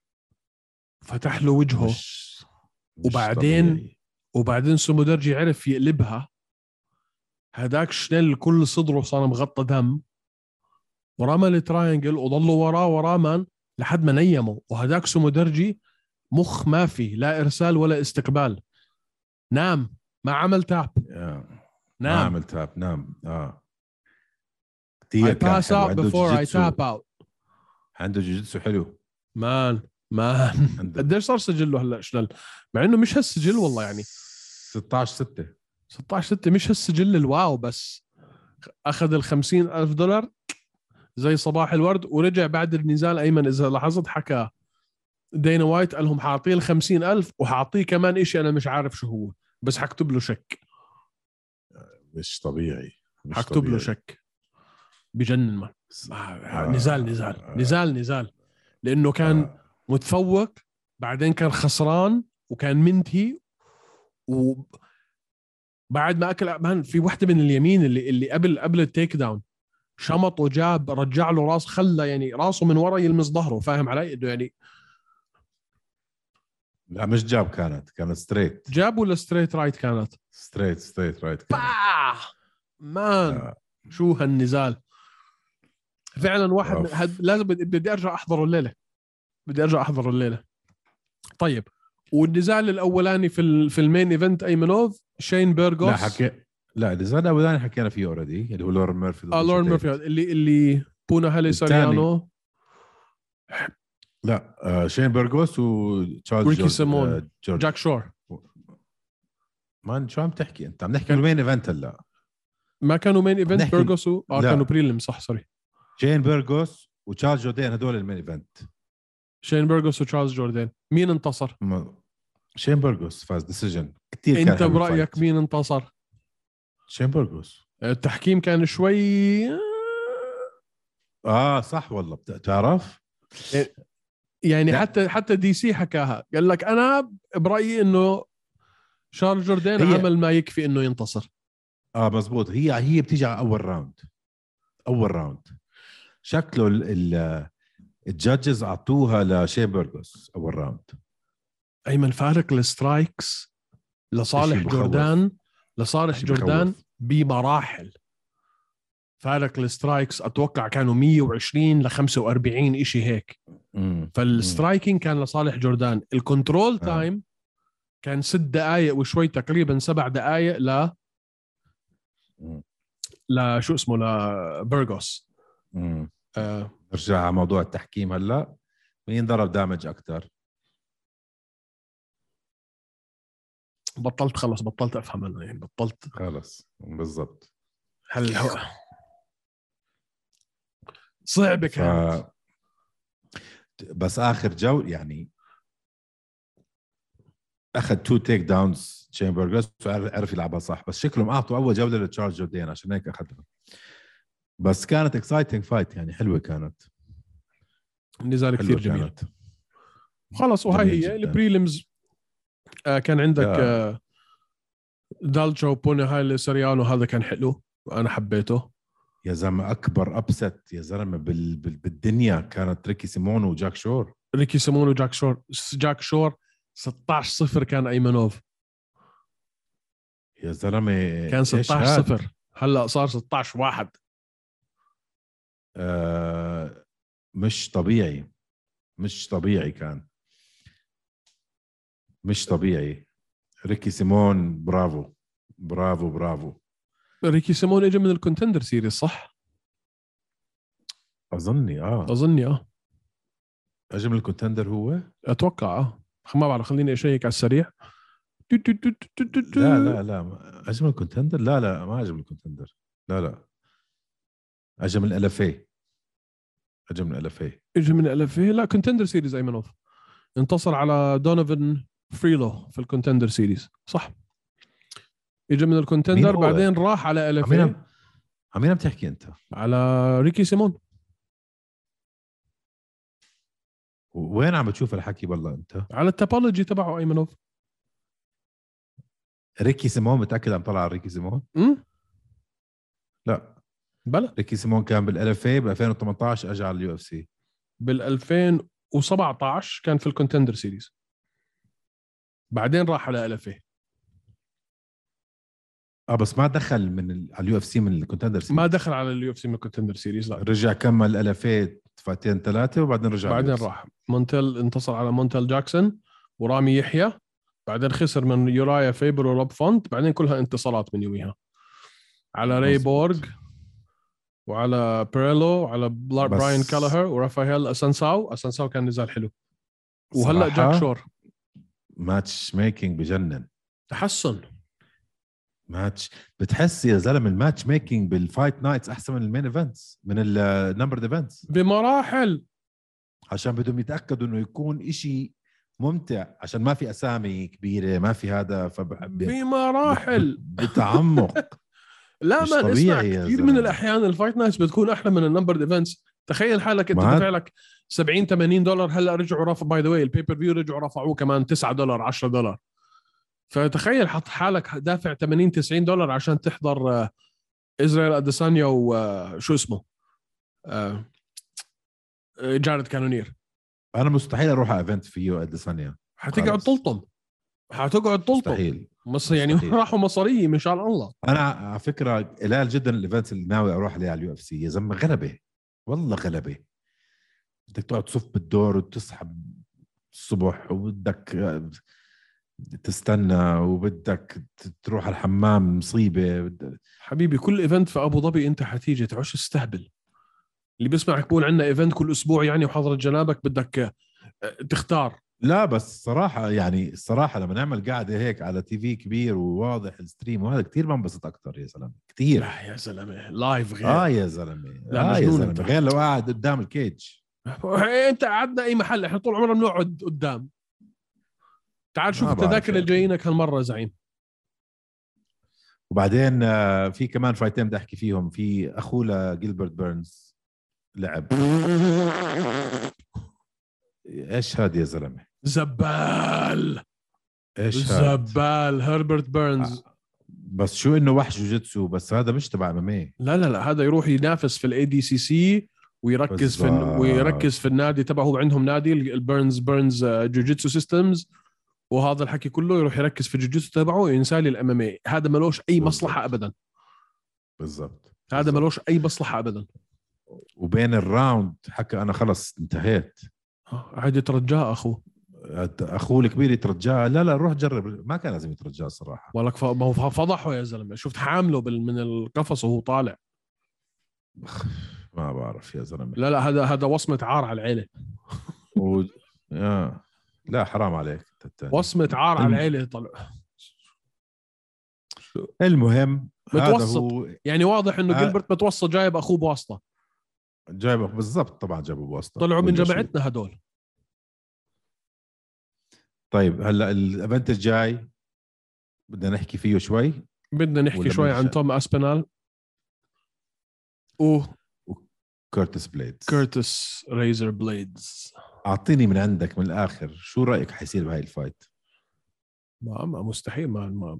فتح له وجهه مش وبعدين مش وبعدين سو مدرجي عرف يقلبها. هداك شنل كل صدره صار مغطى دم، ورمى التراينجل وضلوا وراه وراه مان لحد ما نيمه. وهداك سو مدرجي مخ ما في، لا ارسال ولا استقبال، نام، ما عمل تاب. نام ما عمل تاب، نام. اه I pass out before I tap out. عنده جوجيتسو حلو مان مان. قديش صار سجله هلا شلل؟ مع انه مش هالسجل والله يعني ستة عشر ستة ستة عشر ستة مش هالسجل الواو، بس اخذ ال خمسين ألف دولار زي صباح الورد. ورجع بعد النزال ايمن اذا لاحظت حكى دينا وايت قال لهم حاعطيه ال خمسين ألف وحاعطيه كمان إشي انا مش عارف شو هو، بس حكتب له شك. مش طبيعي، مش حكتب طبيعي. له شك بجنن ما. نزال نزال نزال نزال لأنه كان متفوق، بعدين كان خسران وكان منتهي. وبعد ما أكل أمان في واحدة من اليمين اللي اللي قبل قبل التيك داون شمط وجاب، رجع له راس، خلى يعني راسه من ورا يلمس ظهره، فاهم علي؟ إنه يعني لا مش جاب، كانت كانت ستريت جاب ولا ستريت رايت؟ كانت ستريت ستريت رايت. كانت مان آه. شو هالنزال فعلا. واحد هد... لازم بدي ارجع احضره الليله، بدي ارجع احضره الليله. طيب والنزال الاولاني في ال... في المين ايفنت ايمنوف شين بيرغوس. لا حكي، لا النزال الاولاني حكينا فيه اوريدي، اللي هو لورن ميرفي ضد لورن ميرفي اللي اللي بونا هالي ساريانو. لا آه شين بيرغوس وتشارلز ريكي سيمون آه جاك شور. مان شو عم تحكي انت؟ عم نحكي المين ايفنت هلا، ما كانوا مين ايفنت بيرغوس و... آه كانوا بريلم صح. سوري، شين بيرغوس وتشارلز جوردين هدول المين ايفنت. شين بيرغوس وتشارلز جوردين مين انتصر؟ م... شين بيرغوس فاز ديسيجن. كثير كان. انت برايك مين انتصر؟ شين بيرغوس. التحكيم كان شوي اه صح والله. بتعرف يعني لا. حتى حتى دي سي حكاها، قال لك انا برايي انه شارلز جوردين هي... عمل ما يكفي انه ينتصر. اه مزبوط. هي هي بتيجي على اول راوند، اول راوند شكله الجادجز اعطوها لشي بيرغوس اول راوند. ايمن فارق السترايكس لصالح جوردان، لصالح جوردان بمراحل. فارق السترايكس اتوقع كانوا مية وعشرين لخمسة وأربعين اشي هيك. فالسترايكين كان لصالح جوردان. الكنترول تايم آه. كان ست دقايق وشوي، تقريبا سبع دقايق ل لا شو اسمه لبيرغوس. امم آه. نرجع على موضوع التحكيم هلا. مين ضرب دامج اكثر؟ بطلت خلص، بطلت افهم انا يعني، بطلت خلص بالضبط. هل هو صعب كانت ف... بس اخر جو يعني اخذ تو تيك داونز شين بيرغوس، عرف يلعبها صح. بس شكلهم أعطوا أول جولة لتشارلز جوردين عشان هيك أخذها. بس كانت exciting fight يعني، حلوة كانت. النزال كثير جميل كانت. خلص وهاي هي البريلمز. آه كان عندك آه دالجو بوني هاي سريانو، هذا كان حلو. وانا حبيته يا زلمه. اكبر ابست يا زلمه بال... بال... بالدنيا كانت ريكي سيمون وجاك شور. ريكي سيمون وجاك شور جاك شور ستة عشر صفر كان ايمنوف يا زلمه، كان ستة عشر صفر هلا صار ستة عشر واحد. آه مش طبيعي، مش طبيعي، كان مش طبيعي. ريكي سيمون برافو برافو برافو. ريكي سيمون اجى من الكونتندر سيريز صح؟ اظني اه اظني اه اجى من الكونتندر هو اتوقع اه ما بعرف، خليني اشيك على السريع. دو دو دو دو دو دو. لا لا لا اجى من الكونتندر، لا لا ما اجى من الكونتندر، لا لا اجى من الألفية، اجى من الألفية، اجى من الألفية. لا كونتندر سيريز ايمنوف انتصر على دونوفن فريلو في الكونتندر سيريز صح؟ اجى من الكونتندر بعدين راح على ألفين. عم عم تحكي انت على ريكي سيمون؟ وين عم بتشوف الحكي والله انت؟ على التابولوجي تبعه ايمنوف. ريكي سيمون متاكد عم طلع على ريكي سيمون؟ امم لا بلا، ريكي سيمون كان بالألفين بألفين وثمانية عشر اجى على اليو اف سي، بالألفين وسبعة عشر كان في الكونتندر سيريز، بعدين راح على ألفين. اه بس ما دخل من اليو اف سي من الكونتندر سيريز، ما دخل على اليو اف سي من الكونتندر سيريز، لا رجع كمل الألفين فاتين ثلاثه وبعدين رجع، بعدين راح مونتيل، انتصر على مونتيل جاكسون ورامي يحيى، بعدين خسر من يورايا فيبر وروب فونت، بعدين كلها انتصارات من يوميها على ري بورغ وعلى بيريلو وعلى براين كالهر ورافائيل اسانساو. اسانساو كان نزال حلو، وهلا جاك شور ماتش ميكينج بجنن، تحسن ماتش. بتحس يا زلمه الماتش ميكينج بالفايت نايتس احسن من المين ايفنتس، من النمبر ايفنتس بمراحل، عشان بدهم يتاكدوا انه يكون إشي ممتع، عشان ما في اسامي كبيره، ما في هذا، فبحب بمراحل بتعمق. لا ما نسمع كثير من الاحيان الفايت نايتس بتكون احلى من النمبر ايفنتس. تخيل حالك انت دافع لك سبعين ثمانين دولار، هلا رجعوا رفعوا باي ذا واي البيبر فيو، رجعوا رفعوه كمان تسعة دولار عشرة دولار، فتخيل حط حالك دافع ثمانين تسعين دولار عشان تحضر إزرائيل أديسانيا وشو اسمه جارد كانونير. أنا مستحيل أروح أفنت فيه أديسانيا، حتقعد تلطم، حتقعد تلطم مستحيل. مصر يعني راحوا مصريين إن شاء الله. أنا على فكرة قلال جدا الإفنت اللي ناوي أروح ليه على اليو اف سي، يا زلمة غلبة والله غلبة، بدك تقعد تصف بالدور وتصحب الصبح وبدك تستنى وبدك تروح الحمام مصيبة. حبيبي كل إيفنت في أبو ظبي أنت حتيجي تعش استهبل. اللي بيسمعك بقول عنا إيفنت كل أسبوع يعني وحضرة جنابك بدك تختار. لا بس صراحة يعني الصراحة لما نعمل قاعدة هيك على تي في كبير وواضح الستريم وهذا كتير بنبسط أكتر يا زلمة كتير. لا يا زلمة لايف غير. آه يا زلمة. لا آه يا زلمة غير لو قاعد قدام الكيج. أنت قعدنا أي محل، إحنا طول عمرنا بنقعد قدام. تعال شوف التذاكر اللي جايينك هالمره زعيم. وبعدين في كمان فايتين بدي احكي فيهم، في اخو لجيلبرت بيرنز لعب ايش هاد يا زلمه زبال، ايش زبال هربرت بيرنز. بس شو انه وحش جوجيتسو، بس هذا مش تبع مامي، لا لا لا هذا يروح ينافس في الاي دي سي سي ويركز في ال... ويركز في النادي تبعه، عندهم نادي البيرنز بيرنز جوجيتسو سيستمز وهذا الحكي كله، يروح يركز في الجوجيتسو تبعه وينسالي الامامي. هذا ملوش اي مصلحه ابدا، بالضبط هذا ملوش اي مصلحه ابدا. وبين الراوند حكى انا خلص انتهيت، عاد يترجاه اخوه، اخوه الكبير يترجاه، لا لا روح جرب، ما كان لازم يترجاه الصراحه، ولك فضحه يا زلمه. شفت حامله من القفص وهو طالع، ما بعرف يا زلمه. لا لا هذا هذا وصمه عار على العيله. و... يا لا حرام عليك التاني. وصمة عار الم... على العيلة طلع. المهم متوسط هو... يعني واضح انه ها... جيلبرت متوسط، جايب اخوه بواسطة، جايب اخوه بالضبط، طبعا جابه بواسطة، طلعوا من جماعتنا هدول. طيب هلا الايفنت الجاي بدنا نحكي فيه شوي، بدنا نحكي شوي عن توم اسبينال و كيرتس بلايدز، كيرتس ريزر بلايدز. أعطيني من عندك من الآخر، شو رأيك حيصير بهاي الفايت؟ ما ما مستحيل ما, ما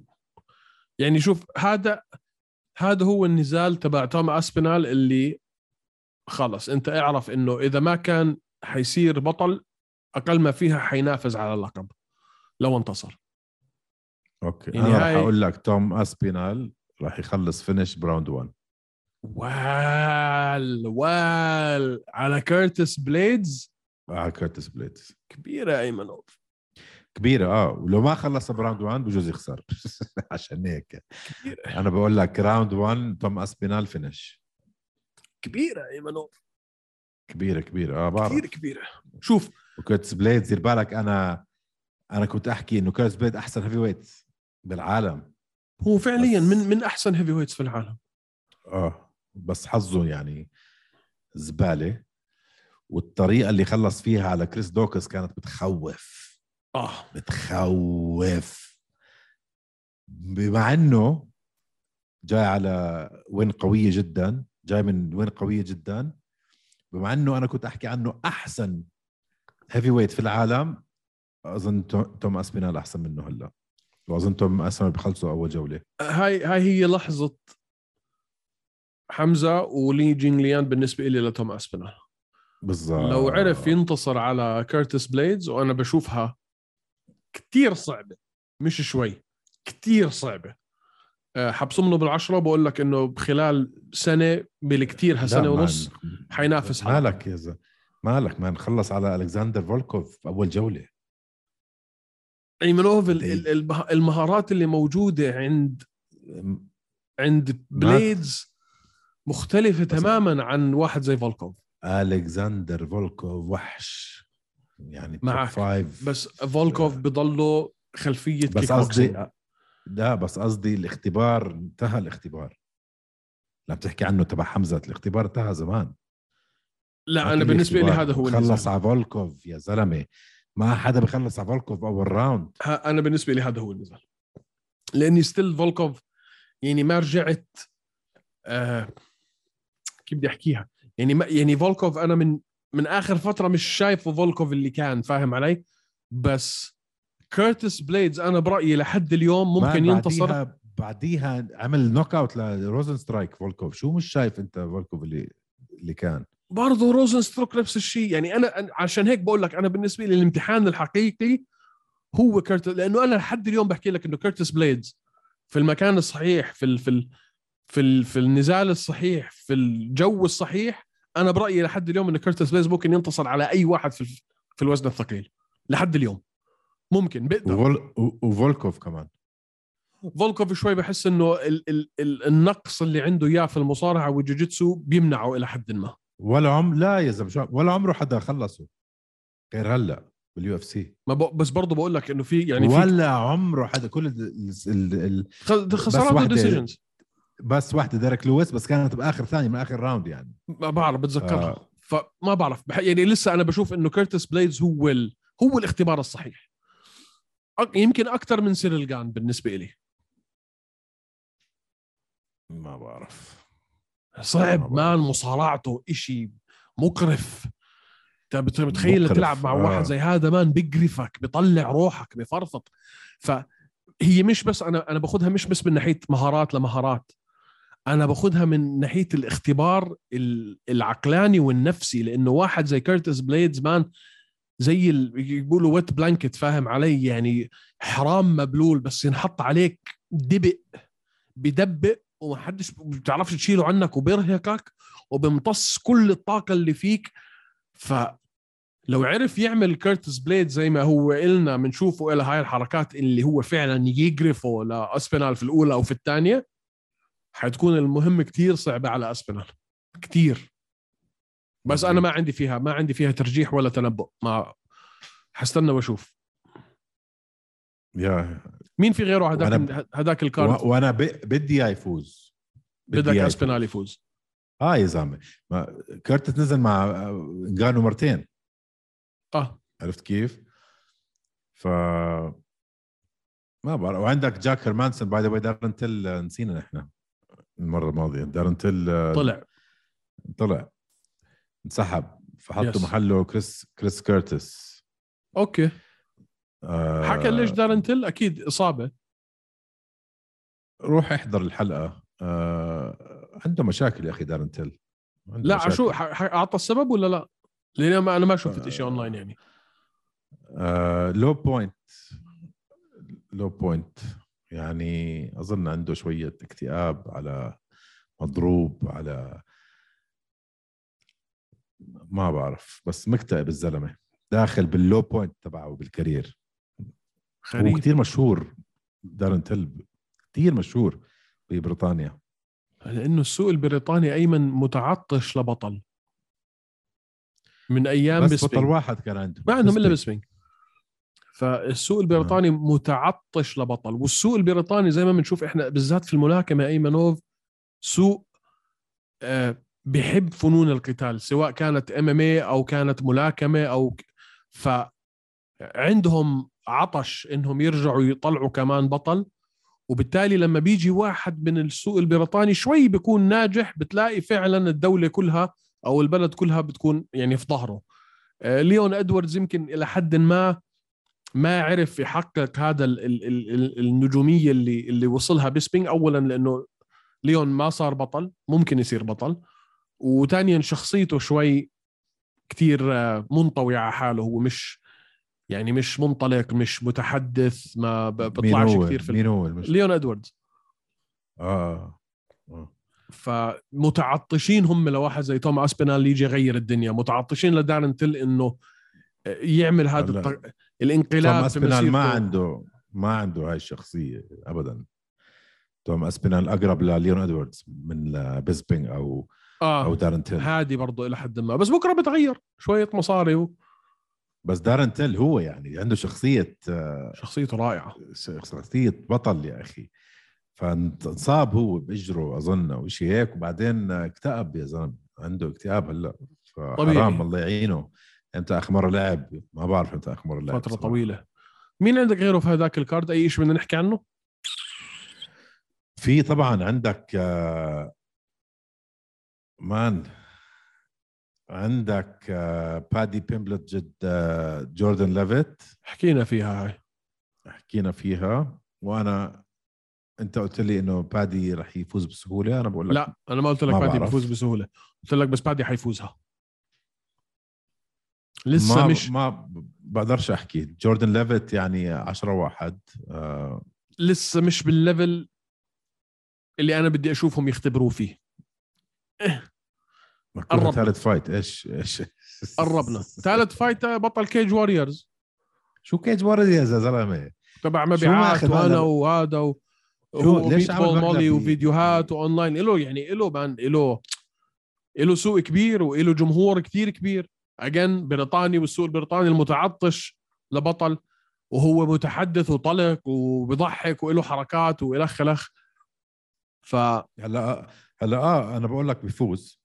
يعني شوف هذا هذا هو النزال تبع توم أسبينال اللي خلص انت اعرف انه اذا ما كان حيصير بطل اقل ما فيها حينافس على اللقب لو انتصر. اوكي يعني انا راح اقول لك توم أسبينال راح يخلص فينيش براوند واحد. وال وال على كيرتس بلايدز. على كيرتس بلايدز كبيرة أيمنوف كبيرة. آه ولو ما خلص براوند واحد بجوز يخسر عشان هيك أنا بقول لك راوند واحد توم أسبينال فينش. كبيرة أيمنوف كبيرة كبيرة. آه بعرف كثير كبيرة. شوف وكيرتس بلايدز دير بالك أنا أنا كنت أحكي إنه كيرتس بلايدز أحسن هيفي ويت بالعالم. هو فعليا من من أحسن هيفي ويتس في العالم. آه بس حظه يعني زبالة والطريقة اللي خلص فيها على كريس دوكس كانت بتخوف. آه بتخوف بمع أنه جاي على وين قوية جدا جاي من وين قوية جدا بمع أنه أنا كنت أحكي عنه أحسن هيفي ويت في العالم. أظن توم أسبينال أحسن منه هلأ وأظن توم أسبينال بخلصه أول جولة. هاي هاي هي لحظة حمزة ولي جينغليان بالنسبة إلي لتوم أسبينال بالضبط. لو عرف ينتصر على كيرتس بلايدز وأنا بشوفها كتير صعبة مش شوي كتير صعبة حبصمنه بالعشرة. بقول لك إنه بخلال سنة بالكتير هسنة ونص حينافس. مالك يا زلمة مالك ما نخلص على ألكسندر فولكوف أول جولة. أيمنوف المهارات اللي موجودة عند عند بلايدز مختلفة تماماً عن واحد زي فولكوف. ألكسندر فولكوف وحش يعني معك بس فولكوف بضله خلفية بس قصدي لا بس قصدي الاختبار انتهى. الاختبار لما بتحكي عنه تبع حمزة الاختبار انتهى زمان. لا أنا بالنسبة لي هذا هو خلص على فولكوف يا زلمة. ما حدا بخلص على فولكوف أول راوند. أنا بالنسبة لي هذا هو النزال لأني ستيل فولكوف يعني ما رجعت آه كيف بدي أحكيها يعني ما يعني فولكوف أنا من من آخر فترة مش شايفه فولكوف اللي كان فاهم علي. بس كيرتس بلايدز أنا برأيي لحد اليوم ممكن ينتصر. بعديها, بعديها عمل نوك أوت لروزن سترايك فولكوف. شو مش شايف أنت فولكوف اللي اللي كان برضه روزن ستروك نفس الشيء. يعني أنا عشان هيك بقول لك أنا بالنسبة لي الامتحان الحقيقي هو كيرتس لأنه أنا لحد اليوم بحكي لك إنه كيرتس بلايدز في المكان الصحيح في ال في ال في في النزال الصحيح في الجو الصحيح. انا برايي لحد اليوم ان كيرتس بلايدز ممكن ينتصر على اي واحد في في الوزن الثقيل لحد اليوم ممكن بقدر. وفول... وفولكوف كمان فولكوف شوي بحس انه ال... ال... ال... النقص اللي عنده اياه في المصارعه والجوجيتسو بيمنعه الى حد ما. ولا عم لا يا زلمه ولا عمره حدا خلصه غير هلا باليو اف سي. ما ب... بس برضه بقول لك انه في يعني في ولا عمره حدا كل ال... ال... ال... خسارات ديسيجنز بس واحدة ديريك لويس بس كانت بآخر ثانية من آخر راوند يعني ما بعرف بتذكرها. آه. فما بعرف يعني لسه أنا بشوف إنه كيرتس بلايدز هو ال... هو الاختبار الصحيح يمكن أكتر من سيرلغان بالنسبة إلي. ما بعرف صعب مان مصارعته إشي مقرف. أنت بتخيل تلعب مع آه. واحد زي هذا مان بيقرفك بيطلع روحك بيفرفط. فهي مش بس أنا أنا بأخذها مش بس من ناحية مهارات لمهارات أنا بأخذها من ناحية الاختبار العقلاني والنفسي. لأنه واحد زي كيرتس بلايدز مان زي يقولوا ويت بلانكت فاهم علي يعني حرام مبلول بس ينحط عليك دبق بدبق ومحدش بتعرفش تشيله عنك وبيرهقك وبمتص كل الطاقة اللي فيك. فلو عرف يعمل كيرتس بلايدز زي ما هو إلنا منشوفه إلى هاي الحركات اللي هو فعلا يجرفه لأسبينال في الأولى أو في الثانية حتكون المهم كتير صعبة على أسبينال كتير. بس أنا ما عندي فيها ما عندي فيها ترجيح ولا تنبؤ. ما حستنى وأشوف يا مين في غيره هداك هداك الكارت. وأنا بدي يفوز بدك أسبينال يفوز. آه يا زلمة ما كارت تنزل مع غانو مرتين. آه عرفت كيف ف ما بعرف. وعندك جاك هيرمانسون باي ذا واي دارن تيل نسينا نحن المرة الماضية دارن تيل طلع طلع انسحب فحطوا yes. محله كريس كريس كيرتس. اوكي آه حكى ليش دارن تيل اكيد اصابة. روح احضر الحلقة آه عنده مشاكل يا أخي دارن تيل. لا مشاكل. شو أعطى السبب ولا لا؟ لأن ما أنا ما شفت إشي أونلاين يعني. لو بوينت لو بوينت يعني أظن عنده شوية اكتئاب على مضروب على ما بعرف، بس مكتئب الزلمة داخل باللو بوينت تبعه بالكارير. هو كتير مشهور دارن تيل، كتير مشهور ببريطانيا لأنه السوق البريطاني أيمن متعطش لبطل من أيام بس بسبينج. بطل واحد كان عنده ما عندهم إلا بسبينج. فالسوق البريطاني آه. متعطش لبطل، والسوق البريطاني زي ما بنشوف إحنا بالذات في الملاكمة أيمنوف سوق آه بحب فنون القتال سواء كانت إم إم إيه أو كانت ملاكمة أو ك... فعندهم عطش إنهم يرجعوا يطلعوا كمان بطل. وبالتالي لما بيجي واحد من السوق البريطاني شوي بيكون ناجح بتلاقي فعلا الدولة كلها أو البلد كلها بتكون يعني في ظهره. آه ليون أدواردز يمكن إلى حد ما ما عرف يحقق هذا ال ال ال النجومية اللي اللي وصلها بسبينغ، أولا لأنه ليون ما صار بطل، ممكن يصير بطل، وتانيا شخصيته شوي كتير منطوي على حاله، هو مش يعني مش منطلق، مش متحدث، ما بطلعش كتير في ليون أدواردز. آه. آه فمتعطشين هم لواحد زي توم أسبينال يجي يغير الدنيا، متعطشين لدارن تيل إنه يعمل هذا الط... الانقلاب. توم أسبينال ما عنده ما عنده هاي الشخصية أبدا. توم أسبينال أقرب لليون أدواردز من بيسبينغ أو آه. أو دارن تيل. هادي برضو إلى حد ما، بس بكرة بتغير شوية مصاري و... بس دارن تيل هو يعني عنده شخصية شخصية رائعة، شخصية بطل يا أخي. فانصاب هو بإجره أظن أو شيء هيك، وبعدين اكتئب يا زلمة، عنده اكتئاب هلا. فحرام الله يعينه. أنت آخر مرة لعب ما بعرف أنت آخر مرة لعب فترة صراحة. طويلة. مين عندك غيره في هذاك الكارد؟ أي إيش بدنا نحكي عنه؟ في طبعا عندك مان، عندك بادي بيمبلت ضد جوردن لافيت، حكينا فيها هاي حكينا فيها وأنا أنت قلت لي إنه بادي رح يفوز بسهولة. أنا بقول لك لا، أنا ما قلت لك بادي بيفوز بسهولة، قلت لك بس بادي حيفوزها. لسه ما مش ما بقدرش أحكي. جوردن لافيت يعني عشرة واحد آه. لسه مش بالليفل اللي أنا بدي أشوفهم يختبروه فيه. قربنا ثالث فايت. إيش إيش قربنا ثالث فايت بطل كيج واريورز. شو كيج واريورز يا زلمة؟ تبع مبيعات وأنا وهذا و... وبيتبول مالي وفيديوهات وأونلاين إله يعني إله بان إله إله سوق كبير وإله جمهور كتير كبير. أجن بريطاني، والسوق البريطاني المتعطش لبطل، وهو متحدث وطلق وبضحك وإله حركات وإلخ إلخ. ف هلا هلا آه أنا بقول لك بيفوز،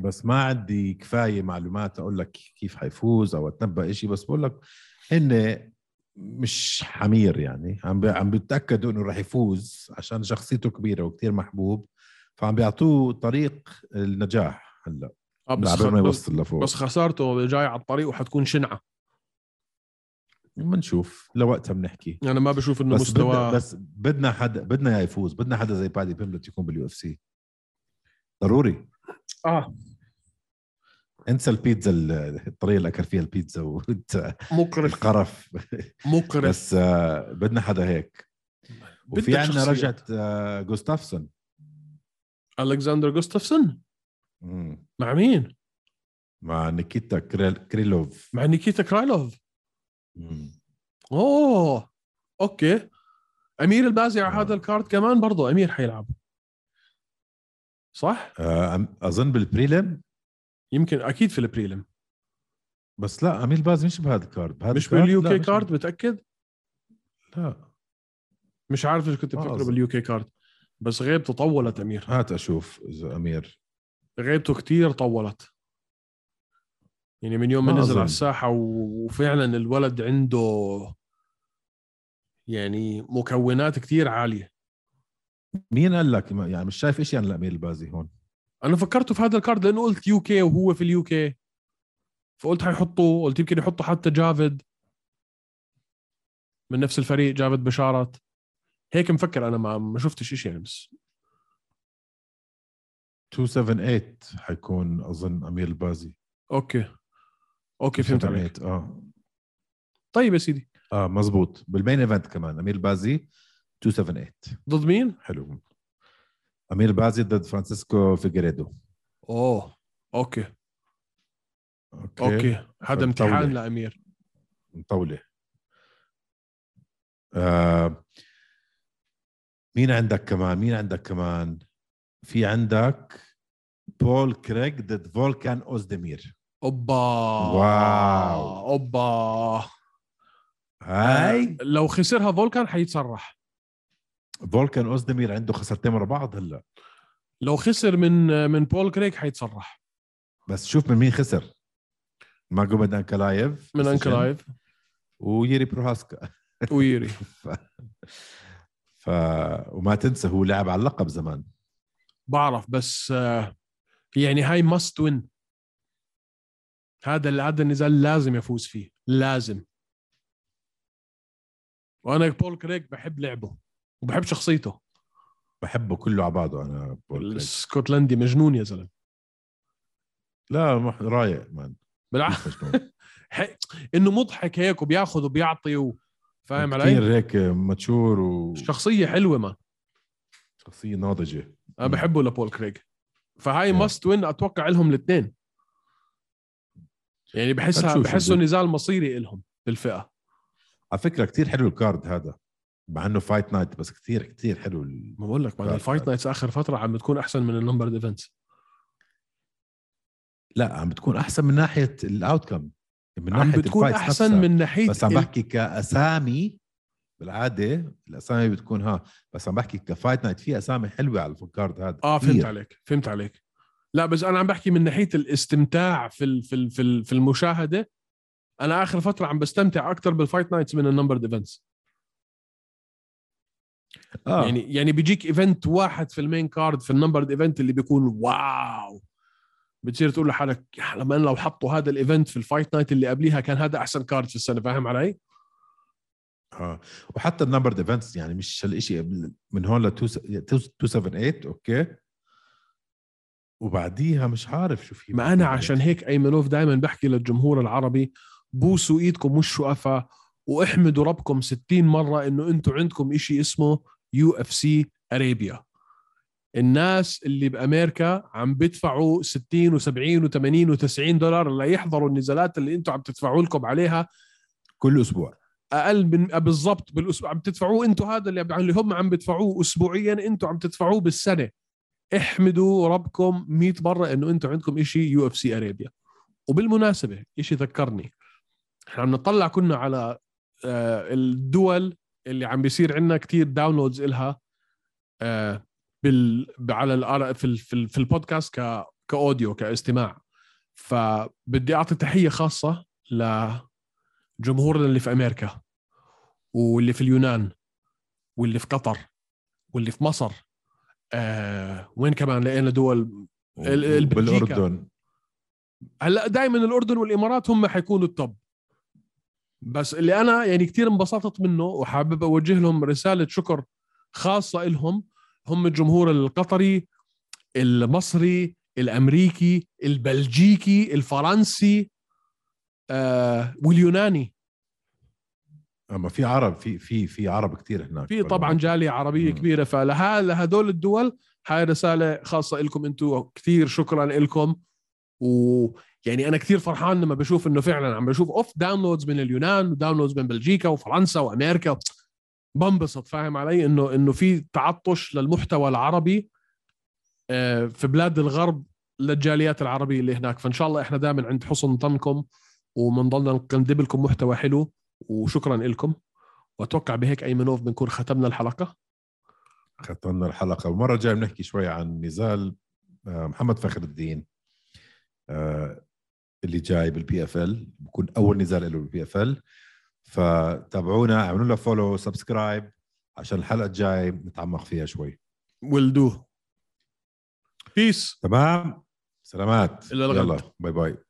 بس ما عندي كفاية معلومات أقول لك كيف حيفوز أو أتنبأ إشي. بس بقول لك إنه مش حمير يعني، عم عم بتأكدوا إنه رح يفوز عشان شخصيته كبيرة وكتير محبوب، فعم بيعطوه طريق النجاح هلا. بس, بس, بس خسارته جاي على الطريق وحتكون شنعة. بنشوف لوقتها بنحكي. أنا يعني ما بشوف إنه مستوى بدنا، بس بدنا حدا بدنا يفوز، بدنا حدا زي بادي بيمبلت يكون باليو اف سي ضروري. آه انسى البيتزا، الطريقة اللي أكل فيها البيتزا وانت مقرف القرف مقرف. بس آه بدنا حدا هيك. وفي عنا رجعت آه غوستافسون، ألكساندر غوستافسون مم. مع مين؟ مع نيكيتا كريلوف مع نيكيتا كريلوف مم. أوه أوكي. أمير البازي على هذا الكارت كمان برضو. أمير حيلعب صح؟ أظن بالبريلم، يمكن أكيد في البريلم. بس لا، أمير البازي مش بهذا الكارت، مش باليو كي كارت. متأكد؟ لا مش عارف إيش كنت بفكر باليو كي كارت، بس غيبته طولت. أمير هات أشوف إذا أمير غيبته كتير طولت يعني من يوم ما نزل على الساحة. وفعلا الولد عنده يعني مكونات كتير عالية. مين قال لك يعني مش شايف إشي عن الأمير البازي هون؟ أنا فكرته في هذا الكارد لأنه قلت يو كي وهو في اليو كي، فقلت حيحطوه، قلت يمكن يحطوا حتى جافد من نفس الفريق، جافد بشارة. هيك مفكر أنا ما ما شفتش إشي أمس. مئتين وسبعة وسبعين حيكون أظن أمير البازي. أوكي أوكي فهمت عليك. آه طيب يا سيدي. آه مزبوط بالمين إيفنت كمان أمير البازي مئتين وسبعة وسبعين ضد مين؟ حلو. أمير البازي ضد فرانسيسكو فيغيريدو. أوه أوكي أوكي, أوكي. هذا امتحان لأمير مطولة. آه. مين عندك كمان مين عندك كمان في عندك بول كريغ ضد فولكان أوزديمير. أوبا واو أوبا هاي لو خسرها فولكان حيتصرح. فولكان أوزديمير عنده خسرتين ورا بعض. هلا لو خسر من من بول كريغ حيتصرح. بس شوف من مين خسر. ما قبل أنكلايف من أنكلايف ويري بروهاسكا ويري ف... ف... وما تنسى هو لعب على اللقب زمان. بعرف بس يعني هاي ماست وين. هذا اللي عاد النزال لازم يفوز فيه لازم. وأنا بول كريغ بحب لعبه وبحب شخصيته بحبه كله على بعضه. أنا بول كريغ الاسكتلندي مجنون يا زلمة. لا مح... رايق مان بالعكس إنه مضحك هيك وبياخذ وبيعطي وفاهم علي كثير هيك ماتشور وشخصية حلوة ما شخصية ناضجة. أنا بحبه لبول كريغ فهاي ماست وين. أتوقع لهم الاثنين يعني بحسها بحسوا نزال مصيري لهم بالفئة. على فكرة كتير حلو الكارد هذا مع إنه فايت نايت بس كتير كتير حلو. ما بقول لك بعد الفايت نايت آخر فترة عم بتكون أحسن من النمبرد إيفنتس. لا عم بتكون أحسن من ناحية الأوتكم من ناحية بتكون أحسن نفسها. من ناحية بس عم بحكي كأسامي بالعادة الأسامي بتكون ها بس عم بحكي كفايت نايت فيه أسامي حلوة على الكارد هذا. آه فهمت عليك فهمت عليك. لا بس أنا عم بحكي من ناحية الاستمتاع في في في في المشاهدة. أنا آخر فترة عم بستمتع أكتر بالفايت نايتس من النمبر ديفنس. آه. يعني يعني بيجيك إيفنت واحد في المين كارد في النمبر ديفنت اللي بيكون واو بتصير تقول لحالك لما أنا لو حطوا هذا الإيفنت في الفايت نايت اللي قبليها كان هذا أحسن كارد في السنة. فاهم علي؟ آه. وحتى النمبر ديفنس يعني مش هالإشي من هون ل مئتين وسبعة وسبعين أوكي وبعديها مش عارف شو في. ما أنا عشان هيك أيمنوف دايما بحكي للجمهور العربي بوسوا إيدكم مش شقفة وإحمدوا ربكم ستين مرة إنه أنتوا عندكم إشي اسمه يو إف سي أرابيا. الناس اللي بأمريكا عم بدفعوا ستين وسبعين وثمانين وتسعين دولار ليحضروا النزالات اللي أنتوا عم تدفعوا لكم عليها كل أسبوع. أقل من بالضبط بالأسبوع عم تدفعوه أنتوا. هذا اللي اللي هم عم بدفعوه أسبوعيا أنتوا عم تدفعوه بالسنة. احمدوا ربكم مئة مرة إنه أنتوا عندكم إشي يو إف سي أرابيا. وبالمناسبة إشي ذكرني إحنا عم نطلع كنا على الدول اللي عم بيصير عنا كتير داونلودز إلها بال على الأر في في في البودكاست ك كأوديو كاستماع. فبدي أعطي تحية خاصة لجمهورنا اللي في أمريكا واللي في اليونان واللي في قطر واللي في مصر. آه، وين كمان لقينا دول بالأردن. هلا دائما الأردن والإمارات هم حيكونوا الطب. بس اللي أنا يعني كتير انبسطت منه وحابب أوجه لهم رسالة شكر خاصة إلهم هم الجمهور القطري المصري الأمريكي البلجيكي الفرنسي آه، واليوناني. اما في عرب في في في عرب كتير هناك في طبعا جاليه عربيه كبيره. فلها لهدول الدول هاي رساله خاصه لكم انتم. كتير شكرا لكم. ويعني انا كتير فرحان لما بشوف انه فعلا عم بشوف اوف داونلودز من اليونان وداونلودز من بلجيكا وفرنسا وامريكا. بنبسط فاهم علي انه انه في تعطش للمحتوى العربي في بلاد الغرب للجاليات العربيه اللي هناك. فان شاء الله احنا دائما عند حسن ظنكم ومنضلنا نقدم لكم محتوى حلو وشكرا لكم. واتوقع بهيك ايمنوف بنكون ختمنا الحلقه ختمنا الحلقه ومره جاي بنحكي شوي عن نزال محمد فخر الدين اللي جاي بالبي اف ال. بكون اول نزال له بالبي اف ال. فتابعونا اعملوا له فولو سبسكرايب عشان الحلقه الجاي نتعمق فيها شوي. ويل دو بيس. تمام سلامات. يلا باي باي.